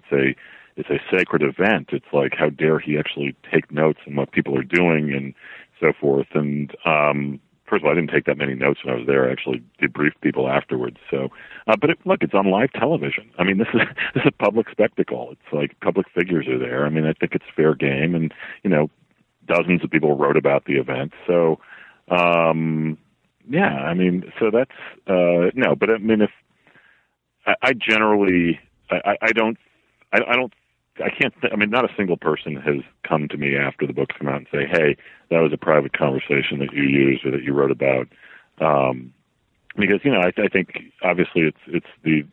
it's a sacred event. It's like, how dare he actually take notes on what people are doing and so forth. And first of all, I didn't take that many notes when I was there. I actually debriefed people afterwards. So, but look, it's on live television. I mean, this is a public spectacle. It's like public figures are there. I mean, I think it's fair game, and you know, dozens of people wrote about the event. So, yeah, I mean, so that's no, but I mean, if I generally, I don't. I can't. I mean, not a single person has come to me after the book's come out and say, "Hey, that was a private conversation that you used or that you wrote about," because you know, I think obviously it's the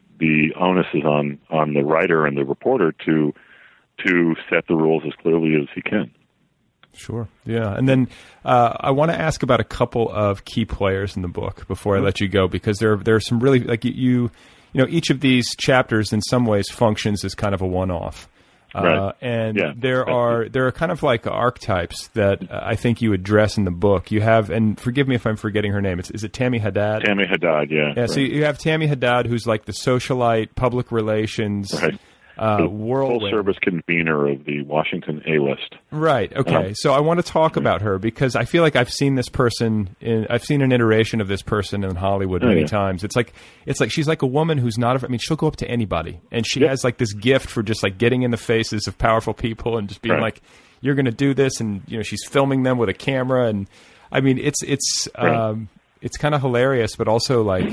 onus is on the writer and the reporter to set the rules as clearly as he can. Sure. Yeah. And then I want to ask about a couple of key players in the book before I let you go, because there are some really like you know each of these chapters in some ways functions as kind of a one-off. And there are kind of like archetypes that I think you address in the book. You have, and forgive me if I'm forgetting her name. Is it Tammy Haddad? Tammy Haddad, yeah. Yeah. Right. So you have Tammy Haddad, who's like the socialite, public relations, full service convener of the Washington A-list. Right. Okay. So I want to talk about her because I feel like I've seen this person. I've seen an iteration of this person in Hollywood many times. It's like she's like a woman who's not. I mean, she'll go up to anybody, and she has like this gift for just like getting in the faces of powerful people and just being like, "You're going to do this," and you know, she's filming them with a camera, and I mean, it's kind of hilarious, but also like.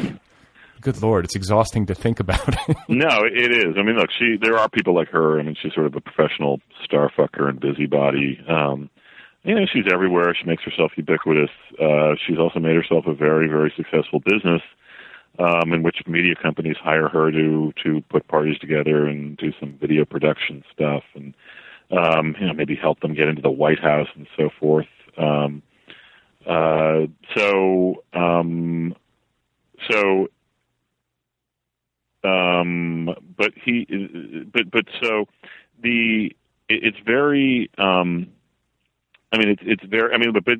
Good Lord, it's exhausting to think about. No, it is. I mean, look, there are people like her. I mean, she's sort of a professional starfucker and busybody. You know, she's everywhere. She makes herself ubiquitous. She's also made herself a very, very successful business in which media companies hire her to put parties together and do some video production stuff and, you know, maybe help them get into the White House and so forth. But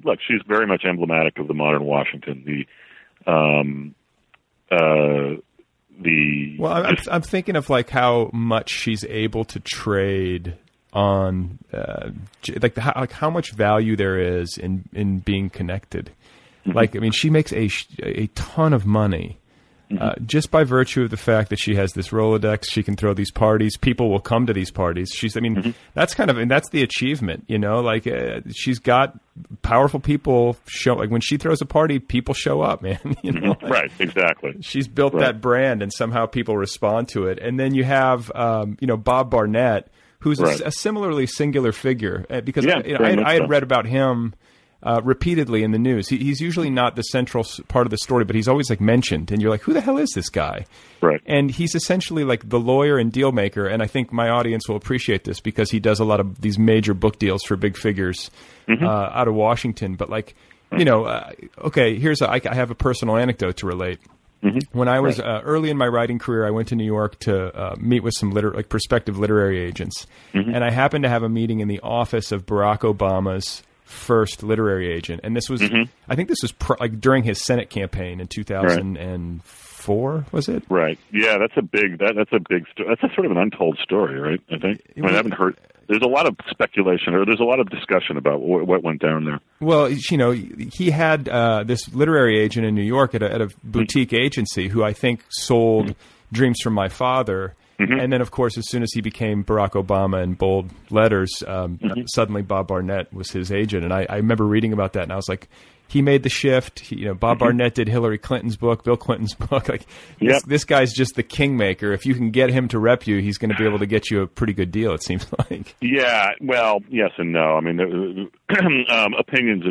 look, she's very much emblematic of the modern Washington. I'm thinking of like how much she's able to trade on, how much value there is in being connected. Like, I mean, she makes a ton of money. Just by virtue of the fact that she has this Rolodex, she can throw these parties. People will come to these parties. That's kind of, and that's the achievement, you know. Like she's got powerful people show. Like when she throws a party, people show up, man. You know, like, right? Exactly. She's built that brand, and somehow people respond to it. And then you have, you know, Bob Barnett, who's a similarly singular figure because I had read about him. Repeatedly in the news. He's usually not the central part of the story, but he's always like mentioned, and you're like, who the hell is this guy? Right. And he's essentially like the lawyer and deal maker, and I think my audience will appreciate this because he does a lot of these major book deals for big figures out of Washington. But like, you know, I have a personal anecdote to relate. When I was early in my writing career, I went to New York to meet with some prospective literary agents, and I happened to have a meeting in the office of Barack Obama's first literary agent, and this was I think this was during his Senate campaign in 2004 1994, was it? Right. Yeah, that's a big. That's a big. That's a sort of an untold story, right? I think. I mean, I haven't heard. There's a lot of speculation, or there's a lot of discussion about what went down there. Well, you know, he had this literary agent in New York at a boutique agency who I think sold Dreams from My Father. Mm-hmm. And then, of course, as soon as he became Barack Obama in bold letters, suddenly Bob Barnett was his agent. And I remember reading about that, and I was like, he made the shift. He, you know, Bob Barnett did Hillary Clinton's book, Bill Clinton's book. Like, this guy's just the kingmaker. If you can get him to rep you, he's going to be able to get you a pretty good deal, it seems like. Yeah, well, yes and no. I mean, opinions,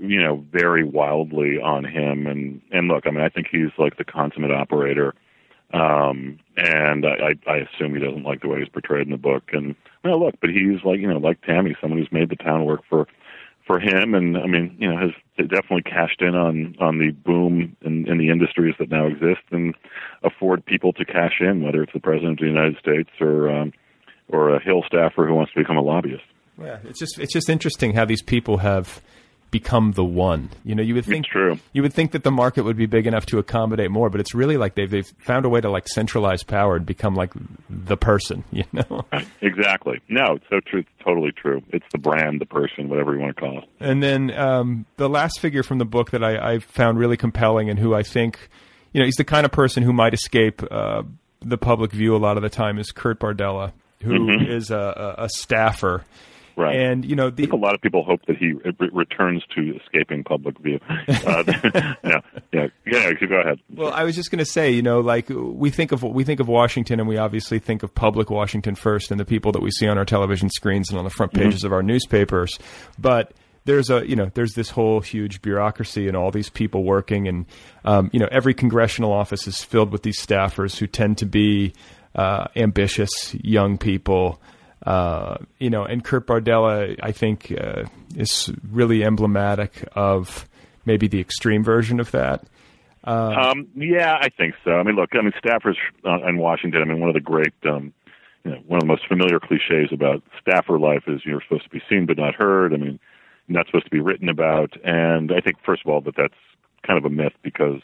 you know, vary wildly on him. And look, I mean, I think he's like the consummate operator. And I assume he doesn't like the way he's portrayed in the book. And well, look, but he's like, you know, like Tammy, someone who's made the town work for him. And I mean, you know, has definitely cashed in on the boom in the industries that now exist and afford people to cash in, whether it's the president of the United States or a Hill staffer who wants to become a lobbyist. Yeah, it's just interesting how these people have become the one. You know, you would think that the market would be big enough to accommodate more, but it's really like they've found a way to like centralize power and become like the person, you know? Right. Exactly. No, it's so true. It's totally true. It's the brand, the person, whatever you want to call it. And then the last figure from the book that I found really compelling and who I think, you know, he's the kind of person who might escape the public view a lot of the time is Kurt Bardella, who is a staffer. Right. And, you know, I think a lot of people hope that he returns to escaping public view. Yeah, go ahead. Well, I was just going to say, you know, like we think of Washington, and we obviously think of public Washington first and the people that we see on our television screens and on the front pages of our newspapers. But there's this whole huge bureaucracy and all these people working, and, you know, every congressional office is filled with these staffers who tend to be ambitious young people. You know, and Kurt Bardella, I think, is really emblematic of maybe the extreme version of that. Yeah, I think so. I mean, look, I mean, staffers in Washington, I mean, one of the great, you know, one of the most familiar cliches about staffer life is you're supposed to be seen but not heard. I mean, not supposed to be written about. And I think, first of all, that's kind of a myth because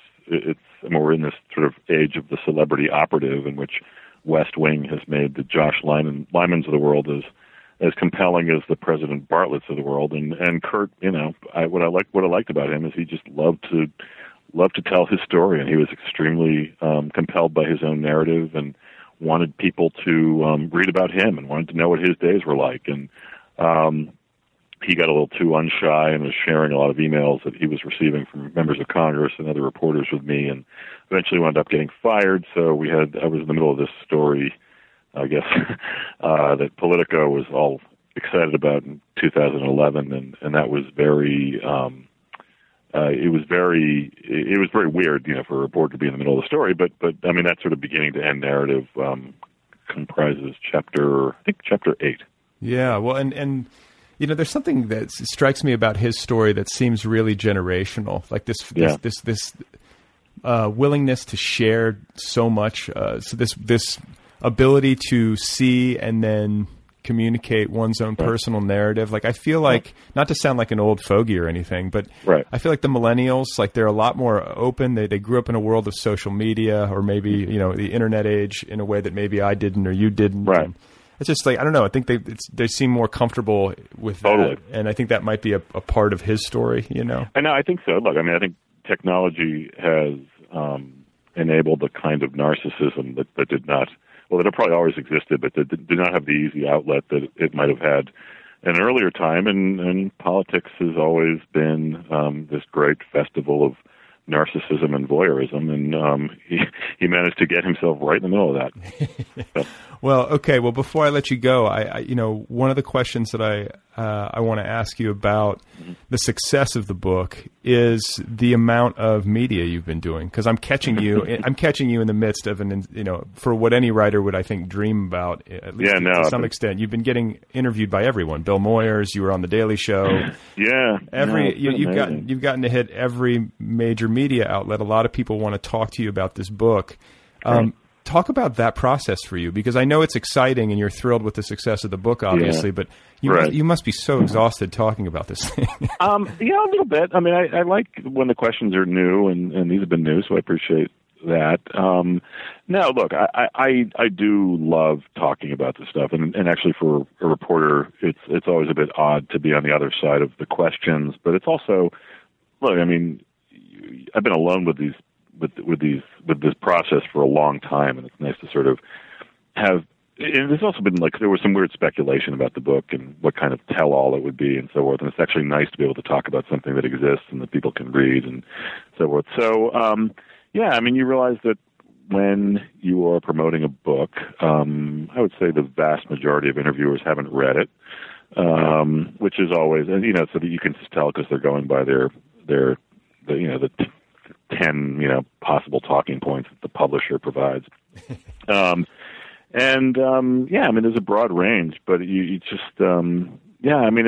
we're in this sort of age of the celebrity operative in which West Wing has made the Josh Lyman's of the world as compelling as the President Bartlett's of the world, and Kurt, you know, what I liked about him is he just loved to tell his story, and he was extremely compelled by his own narrative, and wanted people to read about him, and wanted to know what his days were like, and he got a little too unshy and was sharing a lot of emails that he was receiving from members of Congress and other reporters with me, and eventually wound up getting fired. So I was in the middle of this story, I guess, that Politico was all excited about in 2011. And that was very, it was very weird, you know, for a reporter to be in the middle of the story. But I mean, that sort of beginning to end narrative comprises chapter 8. Yeah. Well, and, you know, there's something that strikes me about his story that seems really generational, like this willingness to share so much, so this ability to see and then communicate one's own personal narrative. Like I feel like, not to sound like an old fogey or anything, but I feel like the millennials, like they're a lot more open. They grew up in a world of social media or maybe, you know, the internet age in a way that maybe I didn't or you didn't. Right. And, it's just like, I don't know, I think they seem more comfortable with that. Totally. And I think that might be a part of his story, you know? I know, I think so. Look, I mean, I think technology has enabled a kind of narcissism that did not, well, that probably always existed, but that did not have the easy outlet that it might have had in an earlier time. And politics has always been this great festival of narcissism and voyeurism, and he managed to get himself right in the middle of that. So. Well, okay. Well, before I let you go, I you know, one of the questions that I want to ask you about the success of the book is the amount of media you've been doing, because I'm catching you in the midst of an, you know, for what any writer would I think dream about, at least to some extent. You've been getting interviewed by everyone. Bill Moyers, you were on the Daily Show. Yeah. You've gotten to hit every major media outlet. A lot of people want to talk to you about this book. Talk about that process for you, because I know it's exciting and you're thrilled with the success of the book, obviously, but you must be so exhausted talking about this thing. Yeah, a little bit. I mean, I like when the questions are new, and these have been new, so I appreciate that. No, look, I do love talking about this stuff, and actually for a reporter, it's always a bit odd to be on the other side of the questions, but it's also, look, I mean, I've been alone with this process for a long time, and it's nice to sort of have. And there's also been, like, there was some weird speculation about the book and what kind of tell-all it would be and so forth. And it's actually nice to be able to talk about something that exists and that people can read and so forth. So, yeah, I mean, you realize that when you are promoting a book, I would say the vast majority of interviewers haven't read it, which is always, you know, so that you can just tell because they're going by their you know, the 10, you know, possible talking points that the publisher provides. Yeah, I mean, there's a broad range, but you just, yeah, I mean,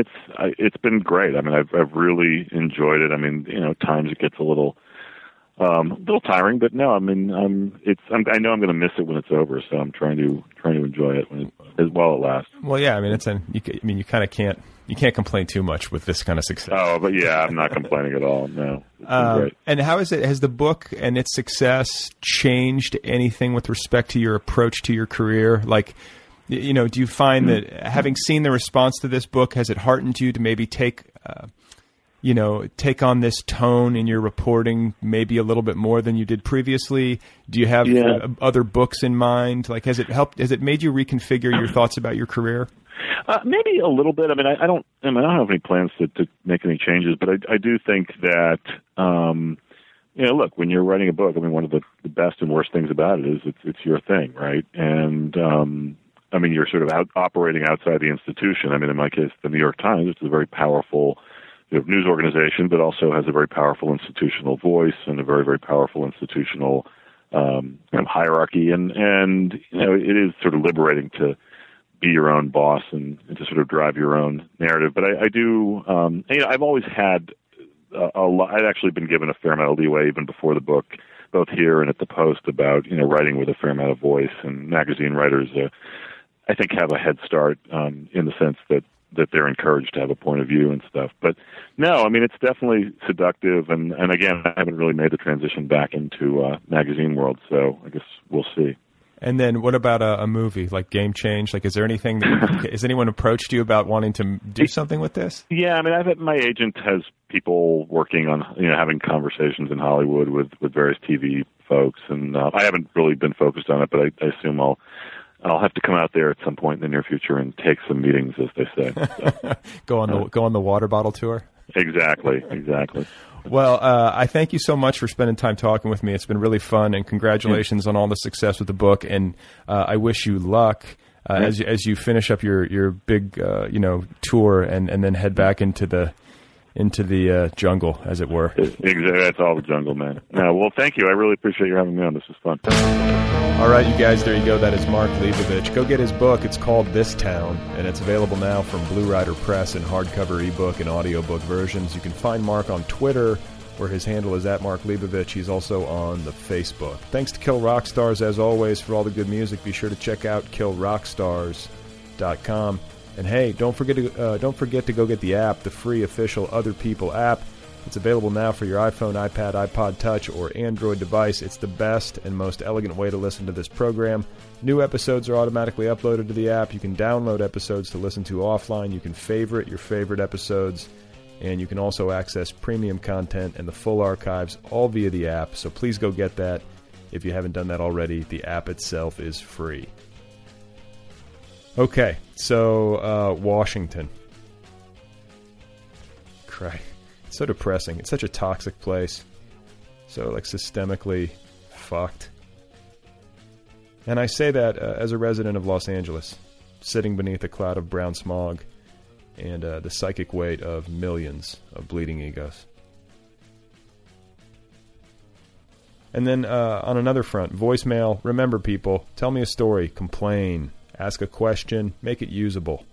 it's been great. I mean, I've really enjoyed it. I mean, you know, at times it gets a little tiring, but no, I mean, I know I'm going to miss it when it's over, so I'm trying to enjoy it as well it lasts. Well, yeah, I mean, you kind of can't complain too much with this kind of success. Oh, but yeah, I'm not complaining at all. No. And how has the book and its success changed anything with respect to your approach to your career? Like, you know, do you find that having seen the response to this book, has it heartened you to maybe take on this tone in your reporting maybe a little bit more than you did previously? Do you have other books in mind? Like, has it helped? Has it made you reconfigure your thoughts about your career? Maybe a little bit. I mean, I don't have any plans to make any changes, but I do think that, you know, look, when you're writing a book, I mean, one of the best and worst things about it is it's your thing, right? And, I mean, you're sort of operating outside the institution. I mean, in my case, the New York Times, which is a very powerful news organization, but also has a very powerful institutional voice and a very, very powerful institutional kind of hierarchy. And, you know, it is sort of liberating to be your own boss and to sort of drive your own narrative. But I do, you know, I've always had a lot, I'd actually been given a fair amount of leeway even before the book, both here and at the Post, about, you know, writing with a fair amount of voice. And magazine writers, I think, have a head start in the sense that they're encouraged to have a point of view and stuff. But no, I mean, it's definitely seductive. And again, I haven't really made the transition back into magazine world. So I guess we'll see. And then what about a movie, like Game Change? Like, is there anything that has anyone approached you about wanting to do something with this? Yeah, I mean, my agent has people working on, you know, having conversations in Hollywood with various TV folks. And I haven't really been focused on it, but I assume I'll have to come out there at some point in the near future and take some meetings, as they say. So, go on the water bottle tour. Exactly. Well, I thank you so much for spending time talking with me. It's been really fun, and congratulations on all the success with the book. And I wish you luck as you finish up your big you know, tour and then head back into the jungle, as it were. Exactly. That's all the jungle, man. No, well, thank you. I really appreciate you having me on. This was fun. All right, you guys, there you go. That is Mark Leibovich. Go get his book. It's called This Town, and it's available now from Blue Rider Press in hardcover, ebook, and audiobook versions. You can find Mark on Twitter, where his handle is @MarkLeibovich. He's also on the Facebook. Thanks to Kill Rock Stars, as always, for all the good music. Be sure to check out killrockstars.com. And hey, don't forget to go get the app, the free official Other People app. It's available now for your iPhone, iPad, iPod Touch, or Android device. It's the best and most elegant way to listen to this program. New episodes are automatically uploaded to the app. You can download episodes to listen to offline. You can favorite your favorite episodes. And you can also access premium content and the full archives all via the app. So please go get that. If you haven't done that already, the app itself is free. Okay, so Washington. Cry. It's so depressing. It's such a toxic place. So, like, systemically fucked. And I say that as a resident of Los Angeles, sitting beneath a cloud of brown smog and the psychic weight of millions of bleeding egos. And then on another front, voicemail. Remember, people, tell me a story. Complain. Ask a question. Make it usable.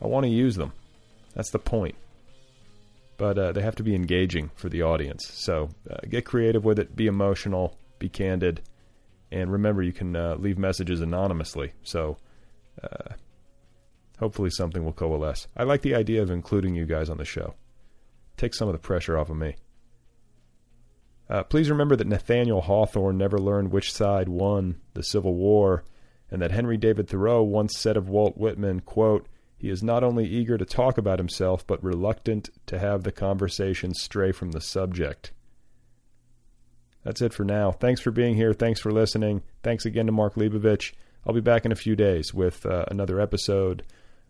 I want to use them. That's the point. But they have to be engaging for the audience. So get creative with it. Be emotional. Be candid. And remember, you can leave messages anonymously. So hopefully something will coalesce. I like the idea of including you guys on the show. Take some of the pressure off of me. Please remember that Nathaniel Hawthorne never learned which side won the Civil War, and that Henry David Thoreau once said of Walt Whitman, quote, "He is not only eager to talk about himself, but reluctant to have the conversation stray from the subject." That's it for now. Thanks for being here. Thanks for listening. Thanks again to Mark Leibovich. I'll be back in a few days with another episode,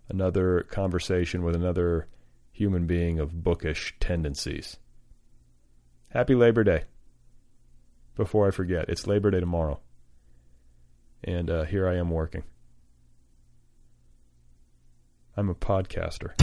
another conversation with another human being of bookish tendencies. Happy Labor Day. Before I forget, it's Labor Day tomorrow. And here I am working. I'm a podcaster.